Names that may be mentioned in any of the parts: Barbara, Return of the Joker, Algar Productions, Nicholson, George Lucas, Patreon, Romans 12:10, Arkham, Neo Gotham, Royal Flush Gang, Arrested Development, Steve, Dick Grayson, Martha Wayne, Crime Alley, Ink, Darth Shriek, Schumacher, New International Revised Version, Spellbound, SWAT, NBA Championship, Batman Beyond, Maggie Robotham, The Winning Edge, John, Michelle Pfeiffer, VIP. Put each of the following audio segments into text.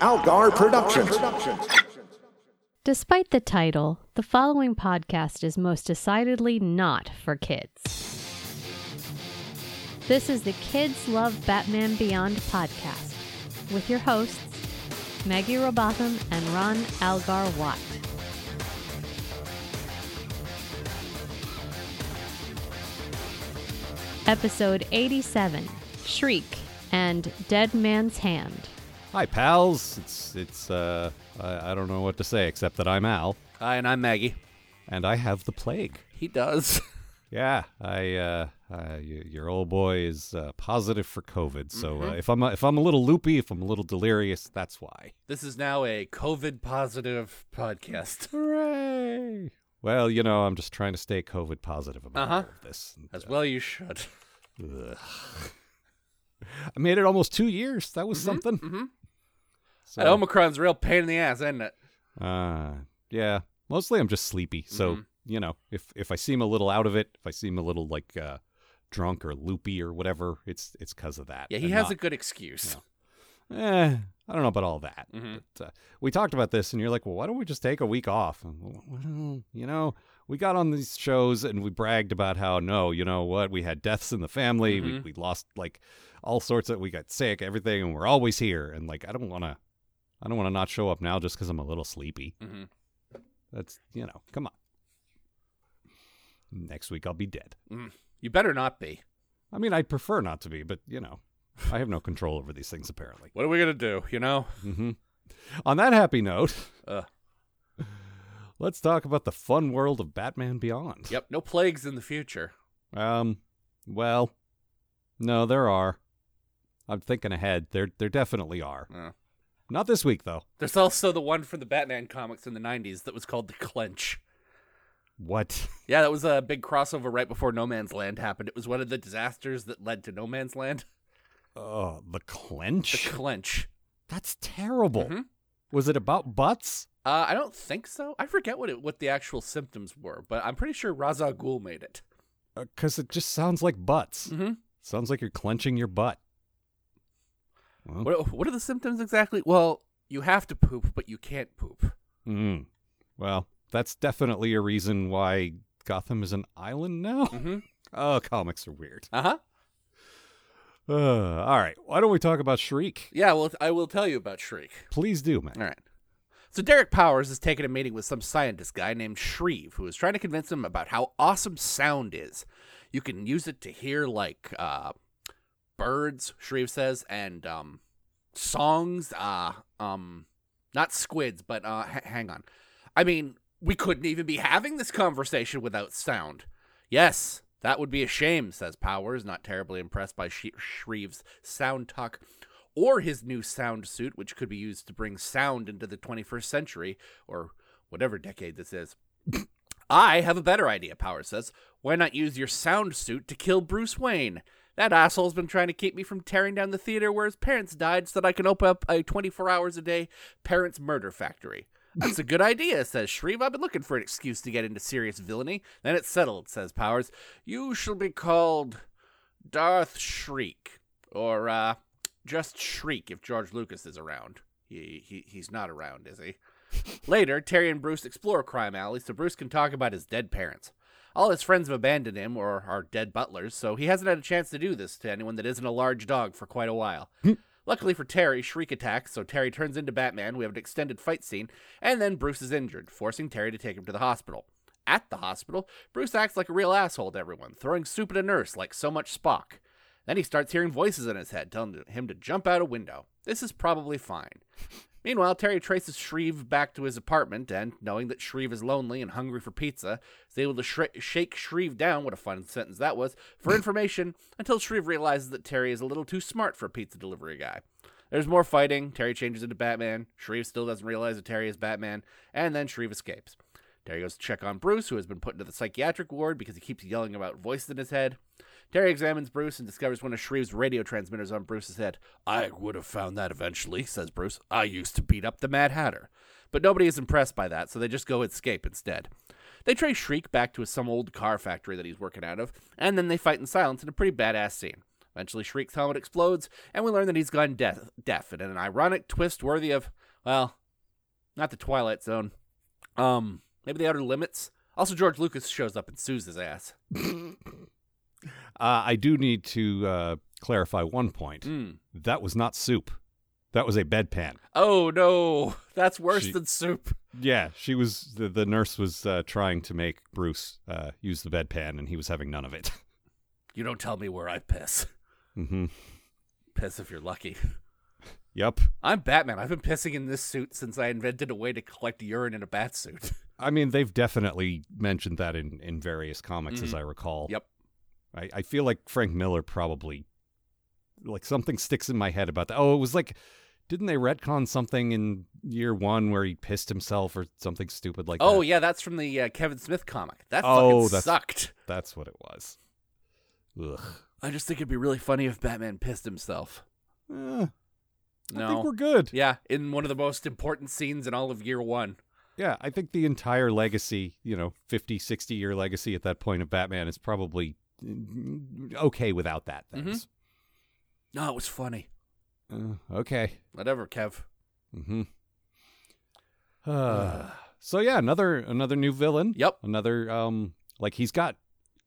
Algar Productions. Despite the title, the following podcast is most decidedly not for kids. This is the Kids Love Batman Beyond podcast with your hosts, Maggie Robotham and Ron Algar Watt. Episode 87, Shriek and Dead Man's Hand. Hi, pals. I don't know what to say except that I'm Al. Hi, and I'm Maggie. And I have the plague. He does. Yeah, your old boy is positive for COVID. So if I'm a little loopy, if I'm a little delirious, that's why. This is now a COVID positive podcast. Hooray! Well, you know, I'm just trying to stay COVID positive about all of this. And, as well you should. I made it almost 2 years. That was something. Mm-hmm. So, that Omicron's a real pain in the ass, isn't it? Yeah. Mostly I'm just sleepy. So, you know, if I seem a little out of it, if I seem a little like drunk or loopy or whatever, it's because of that. Yeah, he has a good excuse. You know, I don't know about all that. Mm-hmm. But, we talked about this, and you're like, well, why don't we just take a week off? And, well, you know, we got on these shows, and we bragged about how, no, you know what, we had deaths in the family, we lost, like, all sorts of, we got sick, everything, and we're always here. And, like, I don't want to not show up now just because I'm a little sleepy. Mm-hmm. That's, you know, come on. Next week I'll be dead. Mm. You better not be. I mean, I'd prefer not to be, but, you know. I have no control over these things, apparently. What are we going to do, you know? Mm-hmm. On that happy note, let's talk about the fun world of Batman Beyond. Yep, no plagues in the future. Well, no, there are. I'm thinking ahead. There definitely are. Not this week, though. There's also the one from the Batman comics in the 90s that was called The Clench. What? Yeah, that was a big crossover right before No Man's Land happened. It was one of the disasters that led to No Man's Land. Oh, The Clench? The Clench. That's terrible. Mm-hmm. Was it about butts? I don't think so. I forget what the actual symptoms were, but I'm pretty sure Ra's al Ghul made it. Because it just sounds like butts. Mm-hmm. Sounds like you're clenching your butt. Well. What are the symptoms exactly? Well, you have to poop, but you can't poop. Mm. Well, that's definitely a reason why Gotham is an island now. Mm-hmm. Oh, comics are weird. Uh-huh. All right. Why don't we talk about Shriek? Yeah, well, I will tell you about Shriek. Please do, man. All right. So Derek Powers has taken a meeting with some scientist guy named Shreve, who is trying to convince him about how awesome sound is. You can use it to hear, like, birds, Shreve says, and songs. Not squids, but hang on. I mean, we couldn't even be having this conversation without sound. Yes. That would be a shame, says Powers, not terribly impressed by Shreve's sound talk or his new sound suit, which could be used to bring sound into the 21st century, or whatever decade this is. I have a better idea, Powers says. Why not use your sound suit to kill Bruce Wayne? That asshole's been trying to keep me from tearing down the theater where his parents died so that I can open up a 24 hours a day parents murder factory. That's a good idea, says Shreve. I've been looking for an excuse to get into serious villainy. Then it's settled, says Powers. You shall be called Darth Shriek, or just Shriek if George Lucas is around. He's not around, is he? Later, Terry and Bruce explore Crime Alley so Bruce can talk about his dead parents. All his friends have abandoned him or are dead butlers, so he hasn't had a chance to do this to anyone that isn't a large dog for quite a while. Luckily for Terry, Shriek attacks, so Terry turns into Batman. We have an extended fight scene, and then Bruce is injured, forcing Terry to take him to the hospital. At the hospital, Bruce acts like a real asshole to everyone, throwing soup at a nurse like so much Spock. Then he starts hearing voices in his head, telling him to jump out a window. This is probably fine. Meanwhile, Terry traces Shreve back to his apartment, and, knowing that Shreve is lonely and hungry for pizza, is able to shake Shreve down, what a fun sentence that was, for information, until Shreve realizes that Terry is a little too smart for a pizza delivery guy. There's more fighting, Terry changes into Batman, Shreve still doesn't realize that Terry is Batman, and then Shreve escapes. Terry goes to check on Bruce, who has been put into the psychiatric ward because he keeps yelling about voices in his head. Terry examines Bruce and discovers one of Shreve's radio transmitters on Bruce's head. I would have found that eventually, says Bruce. I used to beat up the Mad Hatter. But nobody is impressed by that, so they just go escape instead. They trace Shriek back to some old car factory that he's working out of, and then they fight in silence in a pretty badass scene. Eventually, Shriek's helmet explodes, and we learn that he's gone deaf in an ironic twist worthy of, well, not the Twilight Zone. Maybe the Outer Limits. Also, George Lucas shows up and sues his ass. I do need to clarify one point. That was not soup. That was a bedpan. Oh, no. That's worse than soup. Yeah, she was, the nurse was trying to make Bruce use the bedpan, and he was having none of it. You don't tell me where I piss. Mm-hmm. Piss if you're lucky. Yep. I'm Batman. I've been pissing in this suit since I invented a way to collect urine in a bat suit. I mean, they've definitely mentioned that in various comics, as I recall. Yep. I feel like Frank Miller probably... Like, something sticks in my head about that. Oh, it was like, didn't they retcon something in year one where he pissed himself or something stupid like that? Oh, yeah, that's from the Kevin Smith comic. That fucking sucked. That's what it was. Ugh. I just think it'd be really funny if Batman pissed himself. I think we're good. Yeah, in one of the most important scenes in all of year one. Yeah, I think the entire legacy, 50, 60-year legacy at that point of Batman is probably okay without that. No, it was funny. Okay. Whatever, Kev. Mm-hmm. So, yeah, another new villain. Yep. Another, he's got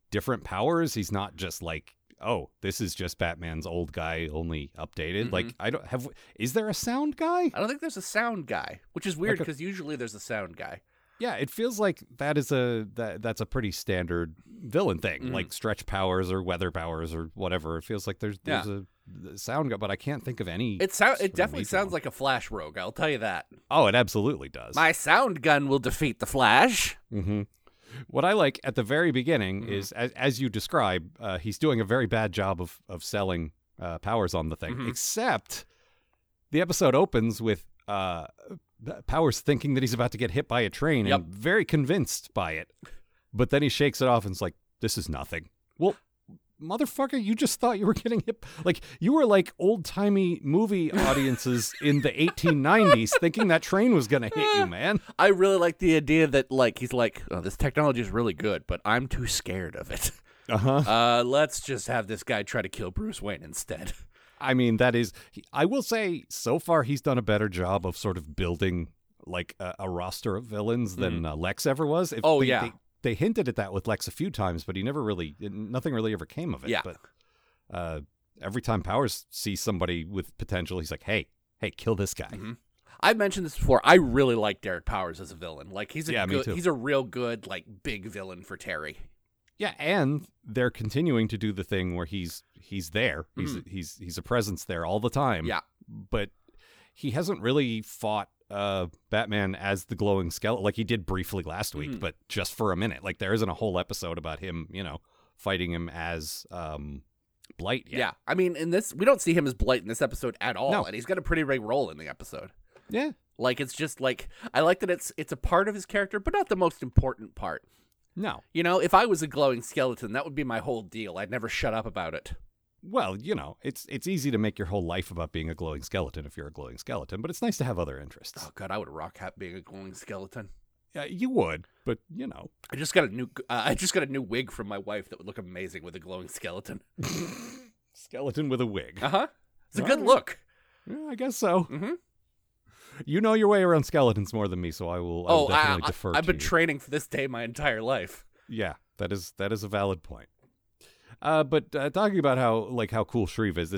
different powers. He's not just like, oh, this is just Batman's old guy, only updated. Mm-hmm. Like, is there a sound guy? I don't think there's a sound guy, which is weird because usually there's a sound guy. Yeah, it feels like that's a pretty standard villain thing, like stretch powers or weather powers or whatever. It feels like there's a sound guy, but I can't think of any. It definitely sounds like a Flash rogue, I'll tell you that. Oh, it absolutely does. My sound gun will defeat the Flash. Mm-hmm. What I like at the very beginning is, as you describe, he's doing a very bad job of selling powers on the thing, except the episode opens with... Powers thinking that he's about to get hit by a train and very convinced by it. But then he shakes it off and is like, this is nothing. Well, motherfucker, you just thought you were getting hit. Like, you were like old-timey movie audiences in the 1890s thinking that train was going to hit you, man. I really like the idea that, like, he's like, oh, this technology is really good, but I'm too scared of it. Let's just have this guy try to kill Bruce Wayne instead. I mean, I will say, so far he's done a better job of sort of building like a roster of villains than Lex ever was. They hinted at that with Lex a few times, but he never really, nothing really ever came of it. Yeah. But every time Powers sees somebody with potential, he's like, hey, kill this guy. Mm-hmm. I've mentioned this before. I really like Derek Powers as a villain. Like he's a real good, like big villain for Terry. Yeah, and they're continuing to do the thing where he's there. He's a presence there all the time. Yeah. But he hasn't really fought Batman as the glowing skeleton. Like, he did briefly last week, but just for a minute. Like, there isn't a whole episode about him, fighting him as Blight yet. Yeah, I mean, we don't see him as Blight in this episode at all. No. And he's got a pretty big role in the episode. Yeah. Like, it's just, like, I like that it's a part of his character, but not the most important part. No. If I was a glowing skeleton, that would be my whole deal. I'd never shut up about it. Well, it's easy to make your whole life about being a glowing skeleton if you're a glowing skeleton, but it's nice to have other interests. Oh, God, I would rock hat being a glowing skeleton. Yeah, you would, but, I just got a new wig from my wife that would look amazing with a glowing skeleton. Skeleton with a wig. Uh-huh. It's a good look. Yeah, I guess so. Mm-hmm. You know your way around skeletons more than me, so I will definitely defer to you. I've been training for this day my entire life. Yeah, that is a valid point. But talking about how cool Shreve is,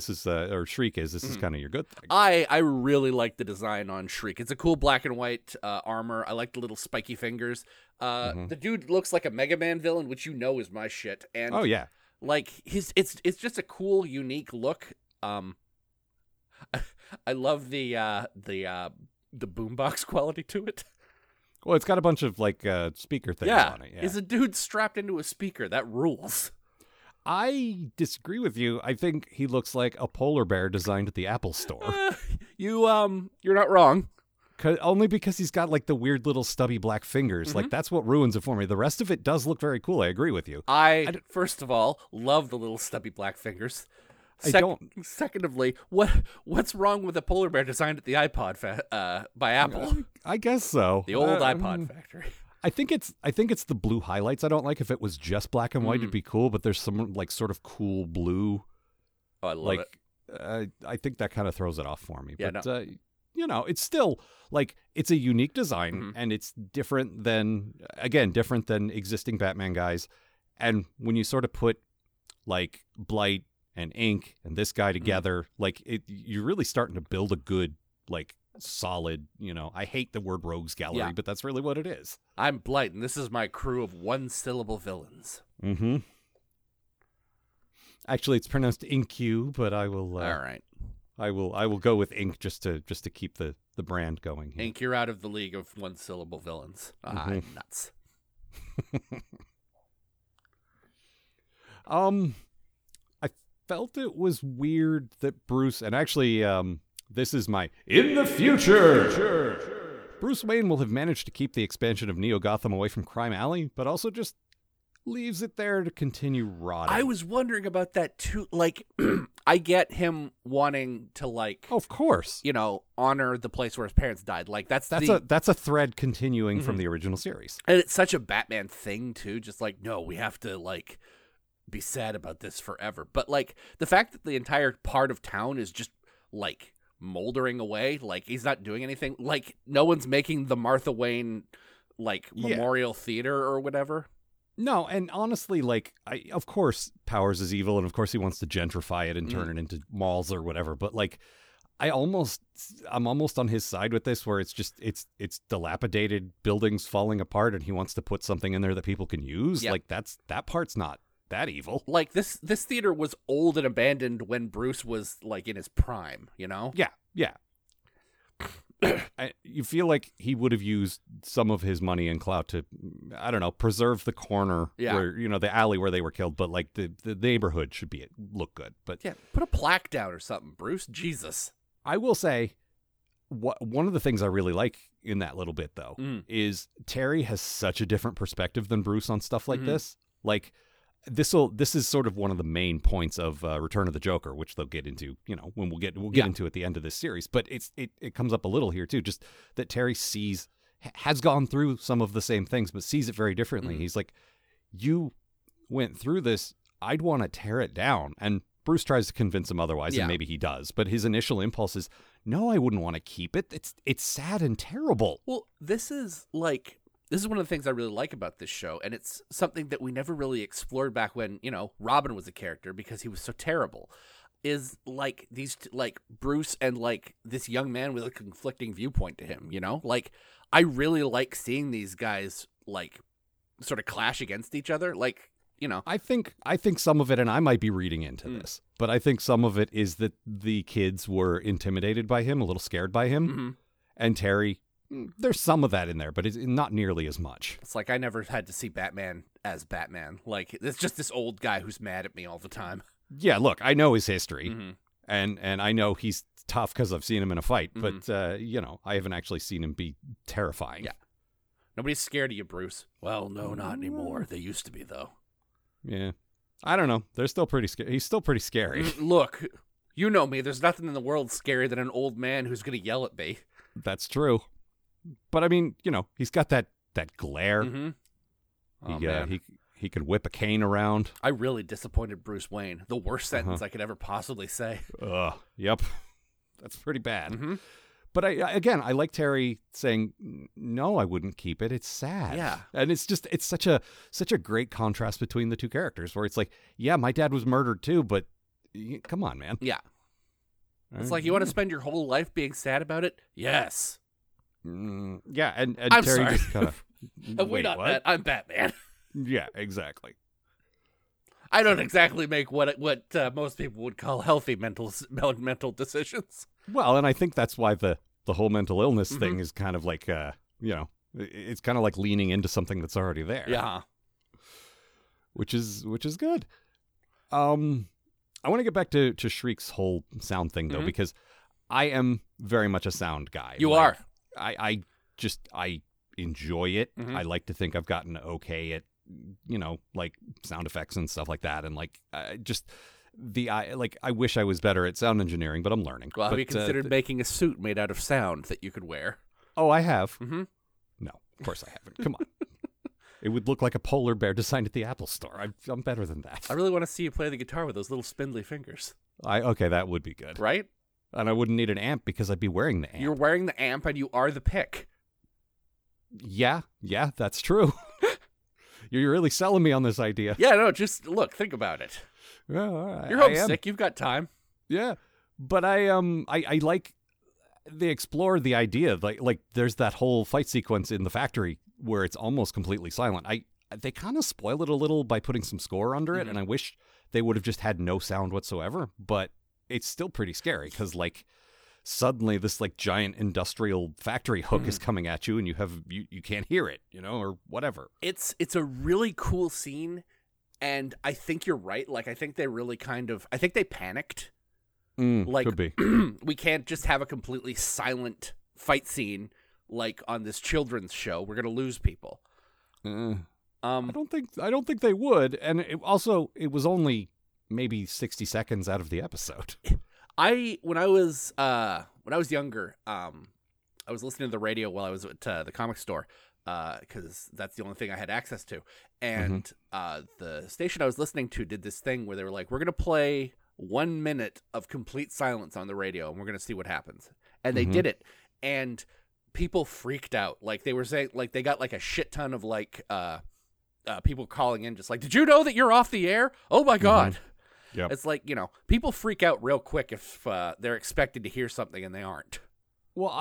Shriek is, this is kind of your good thing. I really like the design on Shriek. It's a cool black and white armor. I like the little spiky fingers. The dude looks like a Mega Man villain, which is my shit. And oh yeah, like it's just a cool, unique look. I love the boombox quality to it. Well, it's got a bunch of like speaker things on it. Yeah, it's a dude strapped into a speaker. That rules. I disagree with you. I think he looks like a polar bear designed at the Apple Store. You're not wrong. Only because he's got like the weird little stubby black fingers. Like that's what ruins it for me. The rest of it does look very cool. I agree with you. I first of all love the little stubby black fingers. Secondly, what's wrong with a polar bear designed at the iPod by Apple? I guess so. The old iPod factory. I think it's the blue highlights I don't like. If it was just black and white, it'd be cool. But there's some like sort of cool blue Oh, I love it. I think that kind of throws it off for me. Yeah, but, no. You know, it's still, like, it's a unique design, mm-hmm. and it's different than, again, different than existing Batman guys. And when you sort of put, like, Blight and Ink and this guy together, mm-hmm. like, you're really starting to build a good, like, solid, you know, I hate the word rogues gallery, yeah. but that's really what it is. I'm Blight, and this is my crew of one-syllable villains. Mm-hmm. Actually, it's pronounced InQ, but I will... all right. I will go with Ink just to keep the brand going. Here. Ink, you're out of the league of one-syllable villains. Mm-hmm. I'm nuts. I felt it was weird that Bruce, and actually, this is my in the future. Bruce Wayne will have managed to keep the expansion of Neo Gotham away from Crime Alley, but also just leaves it there to continue rotting. I was wondering about that too. Like, I get him wanting to, like, of course, you know, honor the place where his parents died. Like, that's a thread continuing mm-hmm. from the original series, and it's such a Batman thing too. Just like, no, we have to, like, be sad about this forever. But, like, the fact that the entire part of town is just, like, moldering away, like, he's not doing anything. Like, no one's making the Martha Wayne, like, memorial theater or whatever. No, and honestly, like, of course Powers is evil, and of course he wants to gentrify it and turn it into malls or whatever, but, like, I'm almost on his side with this, where it's just, it's dilapidated buildings falling apart, and he wants to put something in there that people can use. Yep. Like, that part's not that evil. Like, this theater was old and abandoned when Bruce was, like, in his prime, you know? Yeah, yeah. You feel like he would have used some of his money and clout to, I don't know, preserve the corner, where, you know, the alley where they were killed, but, like, the neighborhood should look good. But yeah, put a plaque down or something, Bruce. Jesus. I will say, one of the things I really like in that little bit, though, is Terry has such a different perspective than Bruce on stuff like mm-hmm. this. Like, this is sort of one of the main points of Return of the Joker, which they'll get into, you know, when we'll get into at the end of this series. But it comes up a little here too, just that Terry has gone through some of the same things, but sees it very differently. Mm-hmm. He's like, you went through this. I'd want to tear it down. And Bruce tries to convince him otherwise, and maybe he does. But his initial impulse is, no, I wouldn't want to keep it. It's sad and terrible. Well, this is one of the things I really like about this show, and it's something that we never really explored back when, you know, Robin was a character because he was so terrible, is, like, these, like, Bruce and, like, this young man with a conflicting viewpoint to him, you know? Like, I really like seeing these guys, like, sort of clash against each other, like, you know. I think some of it, and I might be reading into this, but I think some of it is that the kids were intimidated by him, a little scared by him, mm-hmm. and Terry... There's some of that in there, but it's not nearly as much. It's like, I never had to see Batman as Batman. Like, it's just this old guy who's mad at me all the time. Yeah, look, I know his history, mm-hmm. and I know he's tough because I've seen him in a fight, mm-hmm. but, you know, I haven't actually seen him be terrifying. Yeah. Nobody's scared of you, Bruce. Well, no, not anymore. They used to be, though. Yeah. I don't know. They're still pretty scary. He's still pretty scary. Look, you know me. There's nothing in the world scarier than an old man who's going to yell at me. That's true. But, I mean, you know, he's got that glare. Mm-hmm. Oh, he could whip a cane around. I really disappointed Bruce Wayne. The worst sentence I could ever possibly say. Yep. That's pretty bad. Mm-hmm. But, I like Terry saying, no, I wouldn't keep it. It's sad. Yeah. And it's just, it's such a great contrast between the two characters, where it's like, yeah, my dad was murdered too, but come on, man. Yeah. It's like, you want to spend your whole life being sad about it? Yes. Yeah, and I'm Terry sorry. Just kind of. Wait, not what? I'm Batman. Yeah, exactly. I don't exactly make what most people would call healthy mental decisions. Well, and I think that's why the whole mental illness mm-hmm. thing is kind of like you know, it's kind of like leaning into something that's already there. Yeah, which is good. I want to get back to Shriek's whole sound thing though, mm-hmm. because I am very much a sound guy. You are. I enjoy it. Mm-hmm. I like to think I've gotten okay at, you know, like, sound effects and stuff like that. And, like, I wish I was better at sound engineering, but I'm learning. Well, have you considered making a suit made out of sound that you could wear? Oh, I have. Mm-hmm. No, of course I haven't. Come on. It would look like a polar bear designed at the Apple Store. I'm better than that. I really want to see you play the guitar with those little spindly fingers. Okay, that would be good. Right? And I wouldn't need an amp because I'd be wearing the amp. You're wearing the amp and you are the pick. Yeah, that's true. You're really selling me on this idea. Yeah, no, just look, think about it. Well, you're homesick. You've got time. Yeah, but I like they explore the idea of like there's that whole fight sequence in the factory where it's almost completely silent. They kind of spoil it a little by putting some score under it, mm-hmm. and I wish they would have just had no sound whatsoever. But it's still pretty scary because like suddenly this like giant industrial factory hook mm-hmm. is coming at you, and you can't hear it, you know, or whatever. It's a really cool scene. And I think you're right. Like, I think they really I think they panicked. Like, could be. We can't just have a completely silent fight scene like on this children's show. We're gonna lose people. I don't think they would. And it was only maybe 60 seconds out of the episode. When I was younger, I was listening to the radio while I was at the comic store. Because that's the only thing I had access to. And the station I was listening to did this thing where they were like, we're going to play 1 minute of complete silence on the radio, and we're going to see what happens. And they did it. And people freaked out. Like, they were saying, like, they got, like, a shit ton of, like, people calling in just like, did you know that you're off the air? Oh, my God. Yep. It's like, you know, people freak out real quick if they're expected to hear something and they aren't. Well,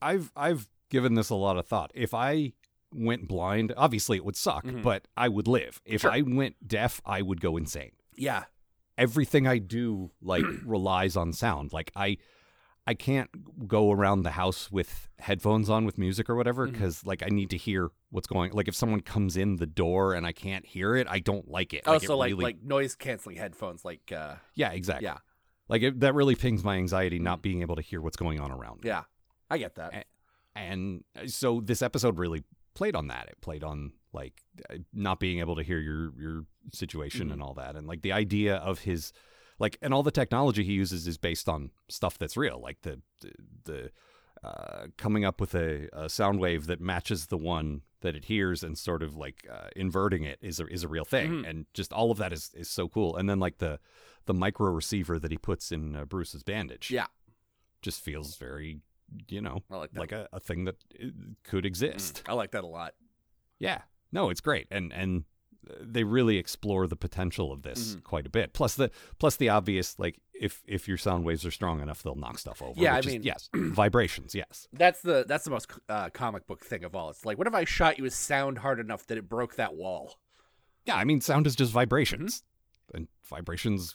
I've given this a lot of thought. If I went blind, obviously it would suck, but I would live. If I went deaf, I would go insane. Yeah. Everything I do, like, relies on sound. Like, I can't go around the house with headphones on with music or whatever because, like, I need to hear what's going on. Like, if someone comes in the door and I can't hear it, I don't like it. Oh, like, so, it really... like noise-canceling headphones, like... Yeah, exactly. Yeah. Like, that really pings my anxiety not being able to hear what's going on around me. Yeah, I get that. And so this episode really played on that. It played on, like, not being able to hear your situation and all that. And, like, the idea of his, like, and all the technology he uses is based on stuff that's real. Like, the coming up with a sound wave that matches the one that it hears and sort of, like, inverting it is a real thing. And just all of that is so cool. And then, like, the micro receiver that he puts in Bruce's bandage. Yeah. Just feels very... you know, like a thing that could exist. I like that a lot. Yeah. No, it's great. And they really explore the potential of this quite a bit. Plus the obvious, like, if your sound waves are strong enough, they'll knock stuff over. Yeah, I mean... yes. Vibrations, yes. That's the most comic book thing of all. It's like, what if I shot you with sound hard enough that it broke that wall? Yeah, I mean, sound is just vibrations. And vibrations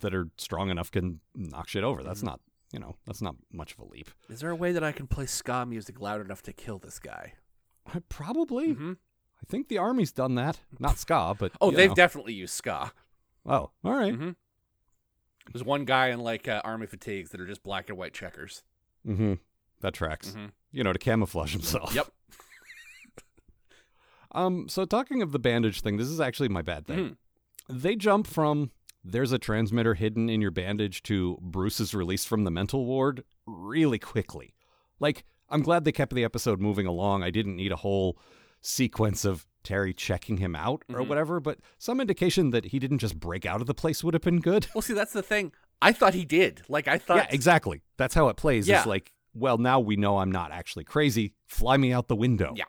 that are strong enough can knock shit over. That's not... you know, that's not much of a leap. Is there a way that I can play ska music loud enough to kill this guy? Probably. I think the Army's done that. Not ska, but... oh, they've definitely used ska. Oh, all right. There's one guy in, like, Army fatigues that are just black and white checkers. That tracks. You know, to camouflage himself. Yep. So talking of the bandage thing, this is actually my bad thing. They jump from... there's a transmitter hidden in your bandage to Bruce's release from the mental ward really quickly. Like, I'm glad they kept the episode moving along. I didn't need a whole sequence of Terry checking him out or whatever, but some indication that he didn't just break out of the place would have been good. Well, see, that's the thing. I thought he did. Like, I thought... yeah, exactly. That's how it plays. Yeah. It's like, well, now we know I'm not actually crazy. Fly me out the window. Yeah.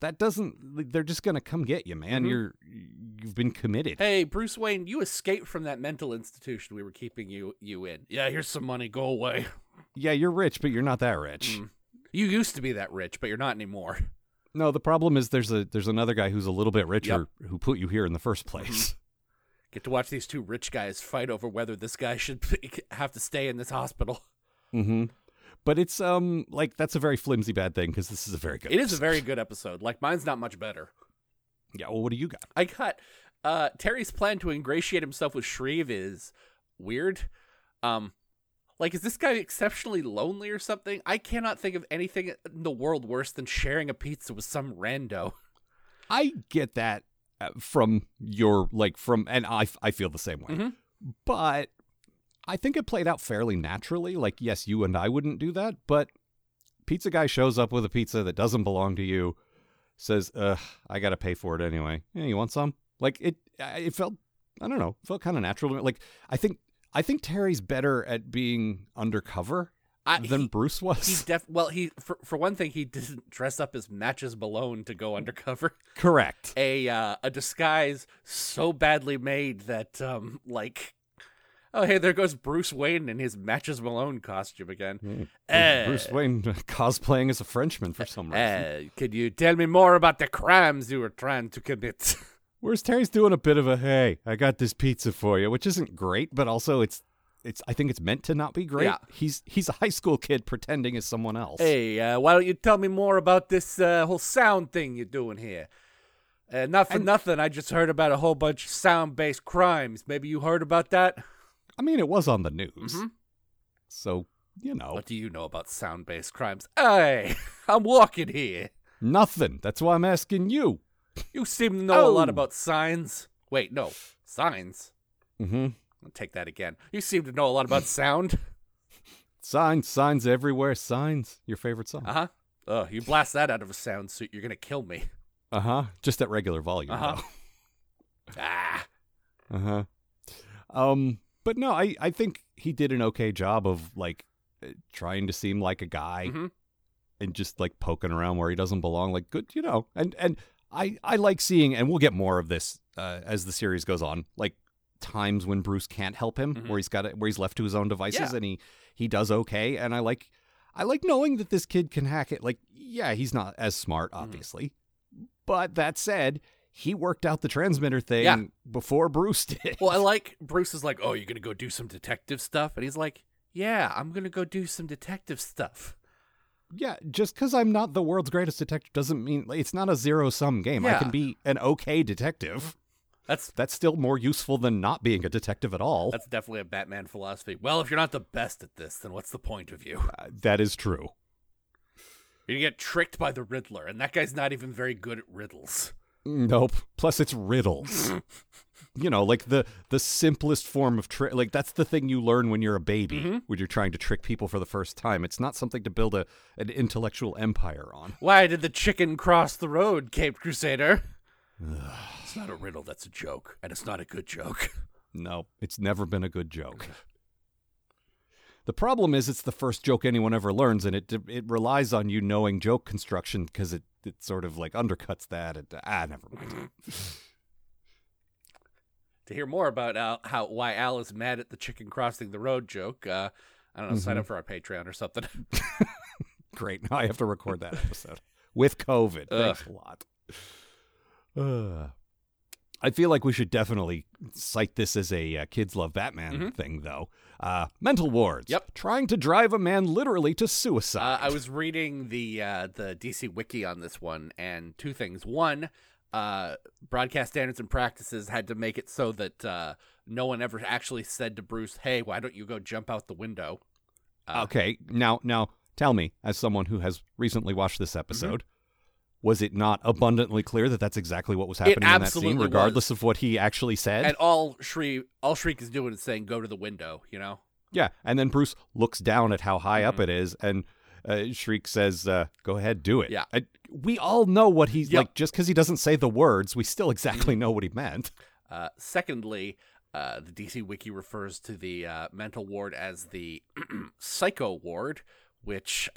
That doesn't... they're just going to come get you, man. You've been committed. Hey, Bruce Wayne, you escaped from that mental institution we were keeping you in. Yeah, here's some money. Go away. Yeah, you're rich, but you're not that rich. You used to be that rich, but you're not anymore. No, the problem is there's another guy who's a little bit richer who put you here in the first place. Get to watch these two rich guys fight over whether this guy should have to stay in this hospital. But it's, like, that's a very flimsy bad thing, because this is a very good episode. It is a very good episode. Like, mine's not much better. Yeah, well, what do you got? I got, Terry's plan to ingratiate himself with Shreve is weird. Like, is this guy exceptionally lonely or something? I cannot think of anything in the world worse than sharing a pizza with some rando. I get that from your, like, and I feel the same way. But... I think it played out fairly naturally. Like, yes, you and I wouldn't do that, but pizza guy shows up with a pizza that doesn't belong to you. says, "Ugh, I gotta pay for it anyway. Yeah, you want some?" Like it felt, I don't know, felt kind of natural to me. Like I think Terry's better at being undercover than Bruce was. He's for one thing, he didn't dress up as Matches Malone to go undercover. Correct. A disguise so badly made that oh, hey, there goes Bruce Wayne in his Matches Malone costume again. Yeah, Bruce Wayne cosplaying as a Frenchman for some reason. Could you tell me more about the crimes you were trying to commit? Whereas Terry's doing a bit of a, hey, I got this pizza for you, which isn't great, but also it's I think it's meant to not be great. Yeah. He's a high school kid pretending as someone else. Hey, why don't you tell me more about this whole sound thing you're doing here? Nothing. I just heard about a whole bunch of sound-based crimes. Maybe you heard about that? I mean, it was on the news. Mm-hmm. So, you know. What do you know about sound-based crimes? Hey, I'm walking here. Nothing. That's why I'm asking you. You seem to know a lot about signs. Wait, no. Signs? Mm-hmm. I'll take that again. You seem to know a lot about sound. Signs everywhere. Signs. Your favorite song. Uh-huh. Oh, you blast that out of a sound suit, you're going to kill me. Uh-huh. Just at regular volume, though. Ah. Uh-huh. But no, I think he did an okay job of, like, trying to seem like a guy and just, like, poking around where he doesn't belong. Like, good, you know. And I like seeing, and we'll get more of this as the series goes on, like, times when Bruce can't help him, where he's left to his own devices, and he does okay. And I like knowing that this kid can hack it. Like, yeah, he's not as smart, obviously. But that said, he worked out the transmitter thing before Bruce did. Well, I like Bruce is like, oh, you're going to go do some detective stuff? And he's like, yeah, I'm going to go do some detective stuff. Yeah, just because I'm not the world's greatest detective doesn't mean, like, it's not a zero-sum game. Yeah. I can be an okay detective. That's still more useful than not being a detective at all. That's definitely a Batman philosophy. Well, if you're not the best at this, then what's the point of you? That is true. You get tricked by the Riddler, and that guy's not even very good at riddles. Nope. Plus, it's riddles. You know, like the simplest form of trick. Like, that's the thing you learn when you're a baby, when you're trying to trick people for the first time. It's not something to build an intellectual empire on. Why did the chicken cross the road, Caped Crusader? It's not a riddle. That's a joke. And it's not a good joke. No, it's never been a good joke. The problem is it's the first joke anyone ever learns, and it relies on you knowing joke construction because it sort of, like, undercuts that. And, never mind. To hear more about why Al is mad at the chicken crossing the road joke, I don't know, sign up for our Patreon or something. Great. Now I have to record that episode. With COVID. Thanks a lot. I feel like we should definitely cite this as a Kids Love Batman thing, though. Mental wards. Yep. Trying to drive a man literally to suicide. I was reading the DC Wiki on this one, and two things. One, broadcast standards and practices had to make it so that no one ever actually said to Bruce, hey, why don't you go jump out the window? Okay. Now, tell me, as someone who has recently watched this episode, was it not abundantly clear that that's exactly what was happening in that scene, regardless of what he actually said? And all Shriek is doing is saying, go to the window, you know? Yeah, and then Bruce looks down at how high up it is, and Shriek says, go ahead, do it. Yeah. We all know what he's, like, just because he doesn't say the words, we still exactly know what he meant. Secondly, the DC Wiki refers to the mental ward as the psycho ward, which...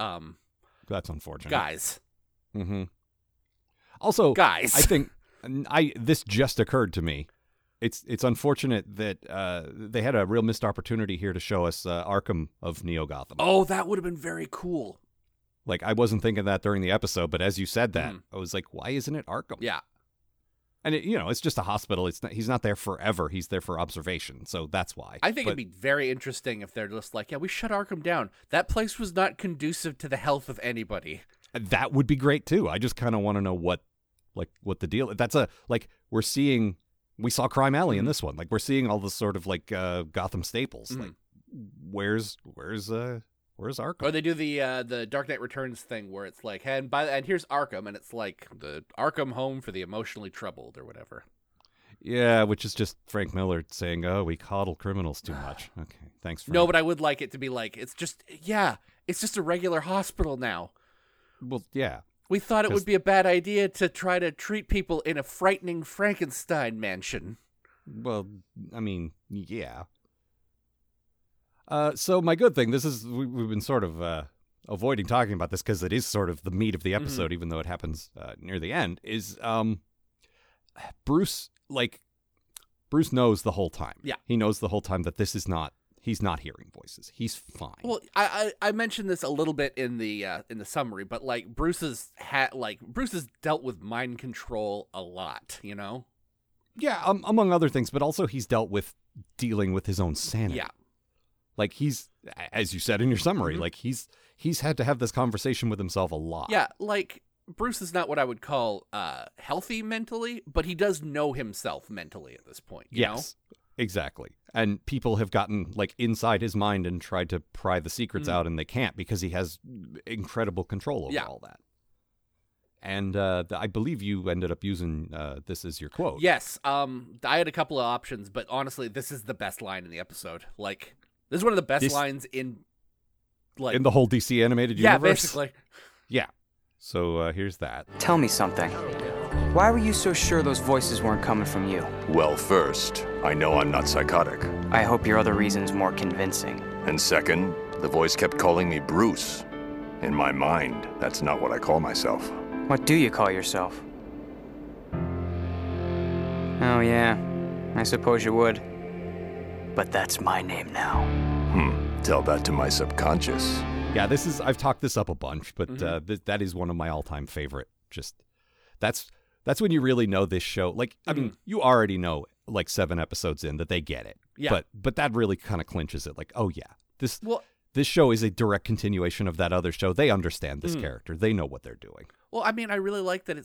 that's unfortunate. Guys. Mm-hmm. Also, guys, I think this just occurred to me. It's unfortunate that they had a real missed opportunity here to show us Arkham of Neo Gotham. Oh, that would have been very cool. Like, I wasn't thinking that during the episode, but as you said that, I was like, why isn't it Arkham? Yeah. And, it's just a hospital. It's not, he's not there forever. He's there for observation. So that's why. I think it'd be very interesting if they're just like, yeah, we shut Arkham down. That place was not conducive to the health of anybody. That would be great, too. I just kind of want to know what the deal is. That's we saw Crime Alley in this one. Like, we're seeing all the sort of, like, Gotham staples. Like, where's Arkham? Or they do the Dark Knight Returns thing where it's like, hey, and here's Arkham, and it's like the Arkham home for the emotionally troubled or whatever. Yeah, which is just Frank Miller saying, oh, we coddle criminals too much. Okay, thanks for but I would like it to be like, it's just a regular hospital now. Well, yeah. We thought it would be a bad idea to try to treat people in a frightening Frankenstein mansion. Well, I mean, yeah. So my good thing, this is, we've been sort of avoiding talking about this because it is sort of the meat of the episode, even though it happens near the end, is Bruce knows the whole time. Yeah. He knows the whole time that this is not, he's not hearing voices. He's fine. Well, I mentioned this a little bit in the summary, but like Bruce has dealt with mind control a lot, you know? Yeah, among other things, but also he's dealt with dealing with his own sanity. Yeah. Like he's, as you said in your summary, like he's had to have this conversation with himself a lot. Yeah, like Bruce is not what I would call healthy mentally, but he does know himself mentally at this point. You know? Exactly. And people have gotten like inside his mind and tried to pry the secrets out, and they can't because he has incredible control over all that. And I believe you ended up using this as your quote. Yes. I had a couple of options, but honestly, this is the best line in the episode. Like, this is one of the best lines in the whole DC animated universe. Yeah, basically. Yeah. So here's that. Tell me something. Why were you so sure those voices weren't coming from you? Well, first, I know I'm not psychotic. I hope your other reason's more convincing. And second, the voice kept calling me Bruce. In my mind, that's not what I call myself. What do you call yourself? Oh, yeah. I suppose you would. But that's my name now. Tell that to my subconscious. Yeah, this is... I've talked this up a bunch, but that is one of my all-time favorite. Just... That's when you really know this show. Like, I mean, you already know, like, 7 episodes in that they get it. Yeah. But that really kind of clinches it. Like, oh, yeah. This show is a direct continuation of that other show. They understand this character. They know what they're doing. Well, I mean, I really like that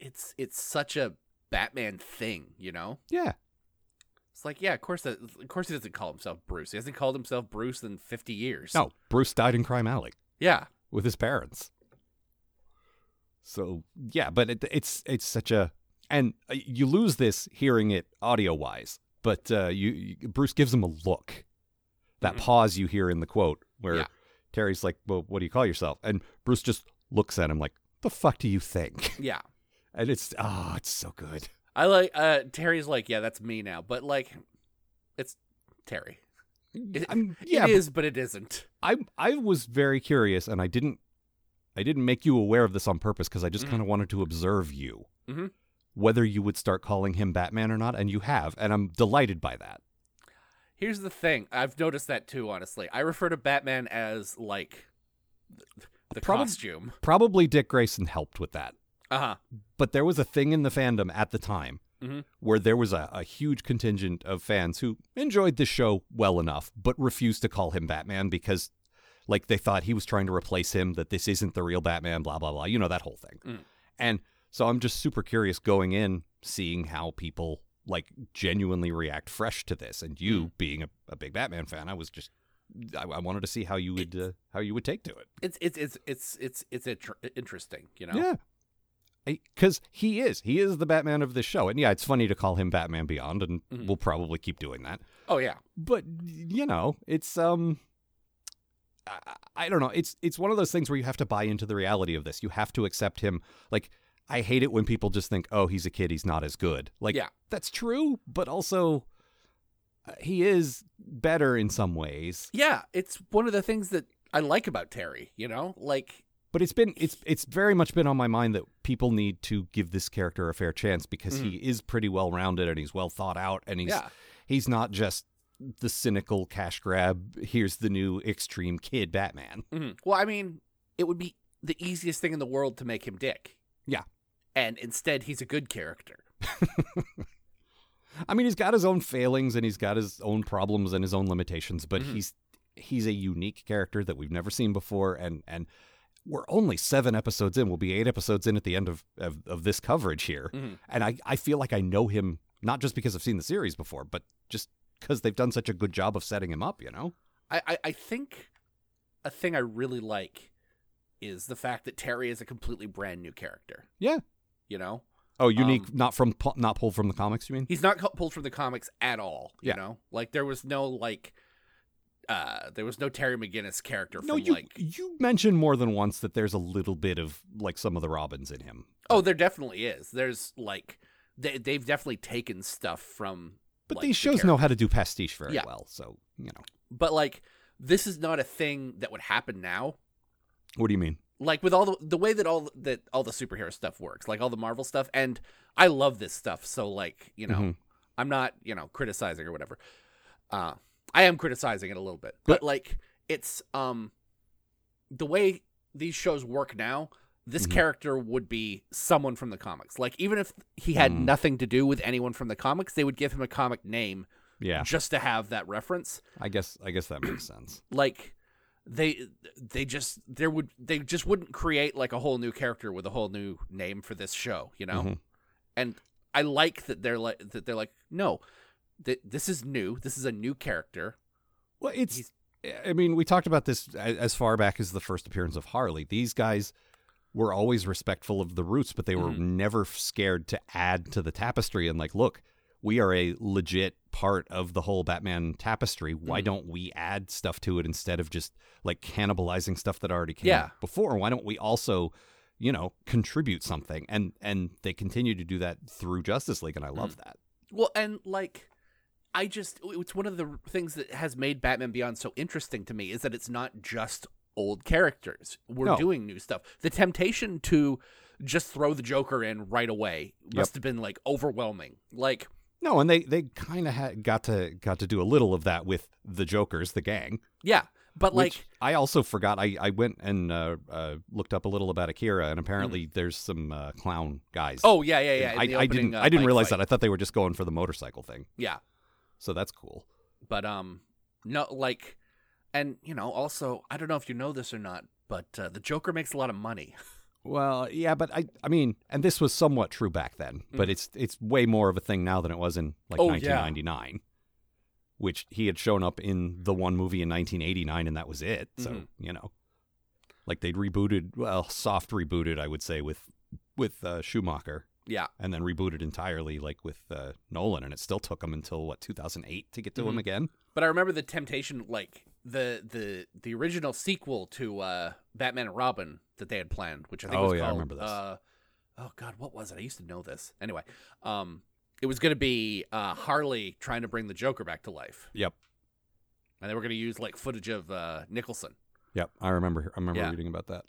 it's such a Batman thing, you know? Yeah. It's like, yeah, of course he doesn't call himself Bruce. He hasn't called himself Bruce in 50 years. No, Bruce died in Crime Alley. Yeah. With his parents. So, yeah, but it's such a... And you lose this hearing it audio-wise, but Bruce gives him a look. That pause you hear in the quote where Terry's like, well, what do you call yourself? And Bruce just looks at him like, the fuck do you think? Yeah. And it's so good. I like, Terry's like, yeah, that's me now. But like, it's Terry. It is, but it isn't. I was very curious, and I didn't make you aware of this on purpose because I just kind of wanted to observe you, whether you would start calling him Batman or not. And you have, and I'm delighted by that. Here's the thing. I've noticed that too, honestly. I refer to Batman as, like, the costume. Probably Dick Grayson helped with that. Uh-huh. But there was a thing in the fandom at the time where there was a huge contingent of fans who enjoyed the show well enough but refused to call him Batman because, like, they thought he was trying to replace him, that this isn't the real Batman, blah, blah, blah. You know, that whole thing. And so I'm just super curious going in, seeing how people... like genuinely react fresh to this, and you being a big Batman fan, I wanted to see how you would take to it. It's interesting, you know. Yeah, because he is the Batman of this show, and yeah, it's funny to call him Batman Beyond, and we'll probably keep doing that. Oh yeah, but you know, it's I don't know, it's one of those things where you have to buy into the reality of this. You have to accept him, like. I hate it when people just think, oh, he's a kid, he's not as good. Like, that's true, but also he is better in some ways. Yeah, it's one of the things that I like about Terry, you know? Like, but it's very much been on my mind that people need to give this character a fair chance because he is pretty well-rounded and he's well thought out, and he's not just the cynical cash grab, here's the new extreme kid Batman. Well, I mean, it would be the easiest thing in the world to make him Dick. Yeah. And instead, he's a good character. I mean, he's got his own failings, and he's got his own problems and his own limitations, but he's a unique character that we've never seen before, and we're only 7 episodes in. We'll be 8 episodes in at the end of this coverage here, and I feel like I know him, not just because I've seen the series before, but just because they've done such a good job of setting him up, you know? I think a thing I really like is the fact that Terry is a completely brand new character. Yeah. You know? Oh, unique, not pulled from the comics, you mean? He's not pulled from the comics at all, you know? Like, there was no, like, There was no Terry McGinnis character. No, you mentioned more than once that there's a little bit of like some of the Robins in him. Oh, there definitely is. There's like they've definitely taken stuff from. But like, these shows know how to do pastiche very well, so you know. But like this is not a thing that would happen now. What do you mean? Like with all the way that all the superhero stuff works, like all the Marvel stuff, and I love this stuff. So like you know, I'm not criticizing or whatever. I am criticizing it a little bit, but like it's the way these shows work now. This character would be someone from the comics. Like even if he had nothing to do with anyone from the comics, they would give him a comic name, just to have that reference. I guess that makes sense. Like. They just wouldn't create like a whole new character with a whole new name for this show, you know? And I like that they're like no, this is new. This is a new character. Well, we talked about this as far back as the first appearance of Harley. These guys were always respectful of the roots, but they were never scared to add to the tapestry and like, look, we are a legit part of the whole Batman tapestry. Why don't we add stuff to it instead of just like cannibalizing stuff that already came out before? Why don't we also, contribute something? And they continue to do that through Justice League, and I love that. Well, and like it's one of the things that has made Batman Beyond so interesting to me is that it's not just old characters. We're doing new stuff. The temptation to just throw the Joker in right away must have been like overwhelming. Like no, and they kind of got to do a little of that with the Jokers, the gang. Yeah, but like I also forgot. I went and looked up a little about Akira, and apparently there's some clown guys. Oh yeah. I didn't realize that. I thought they were just going for the motorcycle thing. Yeah, so that's cool. But no, like, and also I don't know if you know this or not, but the Joker makes a lot of money. Well, yeah, but I mean, and this was somewhat true back then, but it's way more of a thing now than it was in 1999, which he had shown up in the one movie in 1989, and that was it. So like they'd rebooted, well, soft rebooted, I would say, with Schumacher, and then rebooted entirely like with Nolan, and it still took him until 2008 to get to him again. But I remember the temptation, like the original sequel to Batman and Robin that they had planned, which I think was called. I remember this. Oh God, what was it? I used to know this. Anyway, it was going to be Harley trying to bring the Joker back to life. Yep. And they were going to use like footage of Nicholson. Yep, I remember reading about that.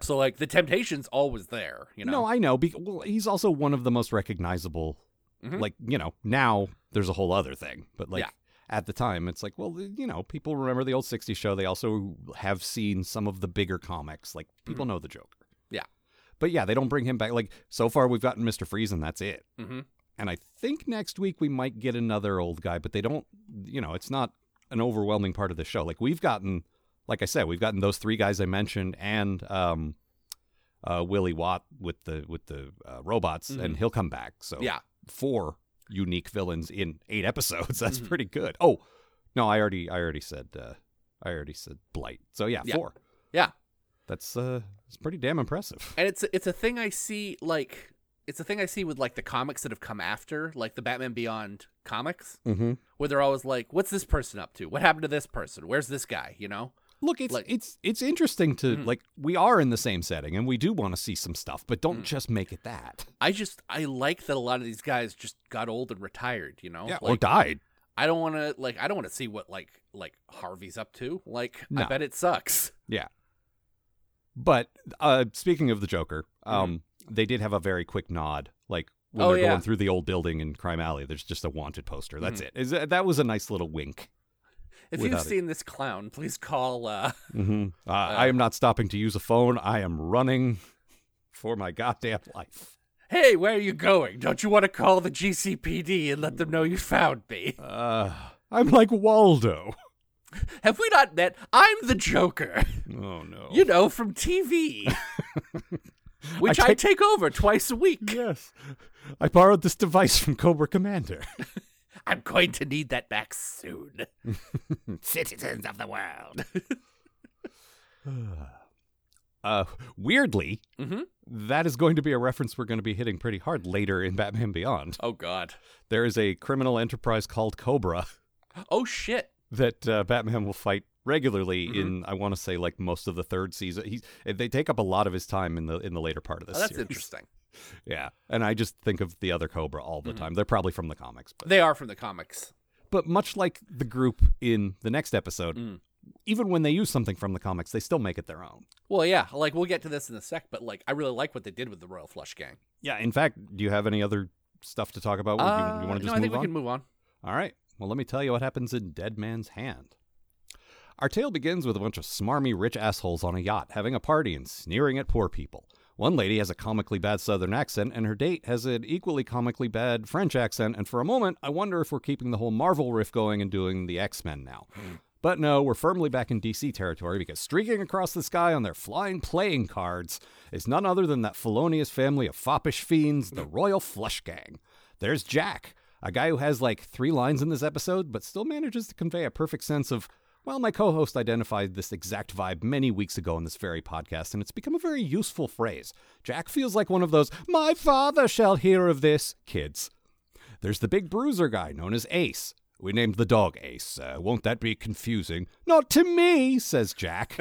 So like the temptation's always there, you know. No, I know. Well, he's also one of the most recognizable. Like now there's a whole other thing, but like. Yeah. At the time, it's like, well, people remember the old 60s show. They also have seen some of the bigger comics. Like, people know the Joker. Yeah. But, yeah, they don't bring him back. Like, so far we've gotten Mr. Freeze, and that's it. And I think next week we might get another old guy, but they don't, it's not an overwhelming part of the show. Like, we've gotten, like I said, those three guys I mentioned and Willie Watt with the robots, and he'll come back. So, 4 unique villains in 8 episodes. That's pretty good. Oh no, I already said Blight. So 4. Yeah. That's it's pretty damn impressive. And it's a thing I see with like the comics that have come after, like the Batman Beyond comics, where they're always like, what's this person up to? What happened to this person? Where's this guy? Look, it's like, it's interesting to like we are in the same setting and we do want to see some stuff, but don't just make it that. I like that a lot of these guys just got old and retired, Yeah, like, or died. I don't want to see what like Harvey's up to. Like no. I bet it sucks. Yeah. But speaking of the Joker, they did have a very quick nod, like when they're going through the old building in Crime Alley, there's just a wanted poster. That's it. That was a nice little wink. If you've seen this clown, please call. I am not stopping to use a phone. I am running for my goddamn life. Hey, where are you going? Don't you want to call the GCPD and let them know you found me? I'm like Waldo. Have we not met? I'm the Joker. Oh, no. From TV. Which I take over twice a week. Yes. I borrowed this device from Cobra Commander. I'm going to need that back soon. Citizens of the world. Weirdly, that is going to be a reference we're going to be hitting pretty hard later in Batman Beyond. Oh, God. There is a criminal enterprise called Cobra. Oh, shit. that Batman will fight regularly in, I want to say, like most of the third season. They take up a lot of his time in the later part of this. Oh, that's series. Interesting. Yeah, and I just think of the other Cobra all the time. They're probably from the comics. But. They are from the comics. But much like the group in the next episode, even when they use something from the comics, they still make it their own. Well, yeah, like we'll get to this in a sec, but like I really like what they did with the Royal Flush Gang. Yeah, in fact, do you have any other stuff to talk about? You want to just move on? No, I think we can move on. All right. Well, let me tell you what happens in Dead Man's Hand. Our tale begins with a bunch of smarmy rich assholes on a yacht having a party and sneering at poor people. One lady has a comically bad southern accent, and her date has an equally comically bad French accent, and for a moment, I wonder if we're keeping the whole Marvel riff going and doing the X-Men now. But no, we're firmly back in DC territory, because streaking across the sky on their flying playing cards is none other than that felonious family of foppish fiends, the Royal Flush Gang. There's Jack, a guy who has like 3 lines in this episode, but still manages to convey a perfect sense of, well, my co-host identified this exact vibe many weeks ago in this very podcast, and it's become a very useful phrase. Jack feels like one of those, my father shall hear of this, kids. There's the big bruiser guy known as Ace. We named the dog Ace. Won't that be confusing? Not to me, says Jack.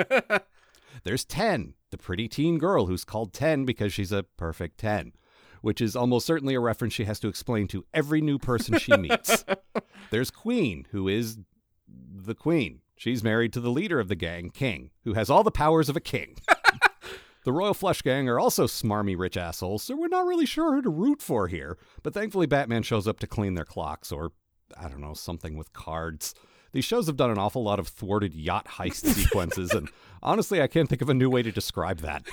There's Ten, the pretty teen girl who's called Ten because she's a perfect 10. Which is almost certainly a reference she has to explain to every new person she meets. There's Queen, who is the Queen. She's married to the leader of the gang, King, who has all the powers of a king. The Royal Flush Gang are also smarmy rich assholes, so we're not really sure who to root for here. But thankfully, Batman shows up to clean their clocks, or, I don't know, something with cards. These shows have done an awful lot of thwarted yacht heist sequences, and honestly, I can't think of a new way to describe that.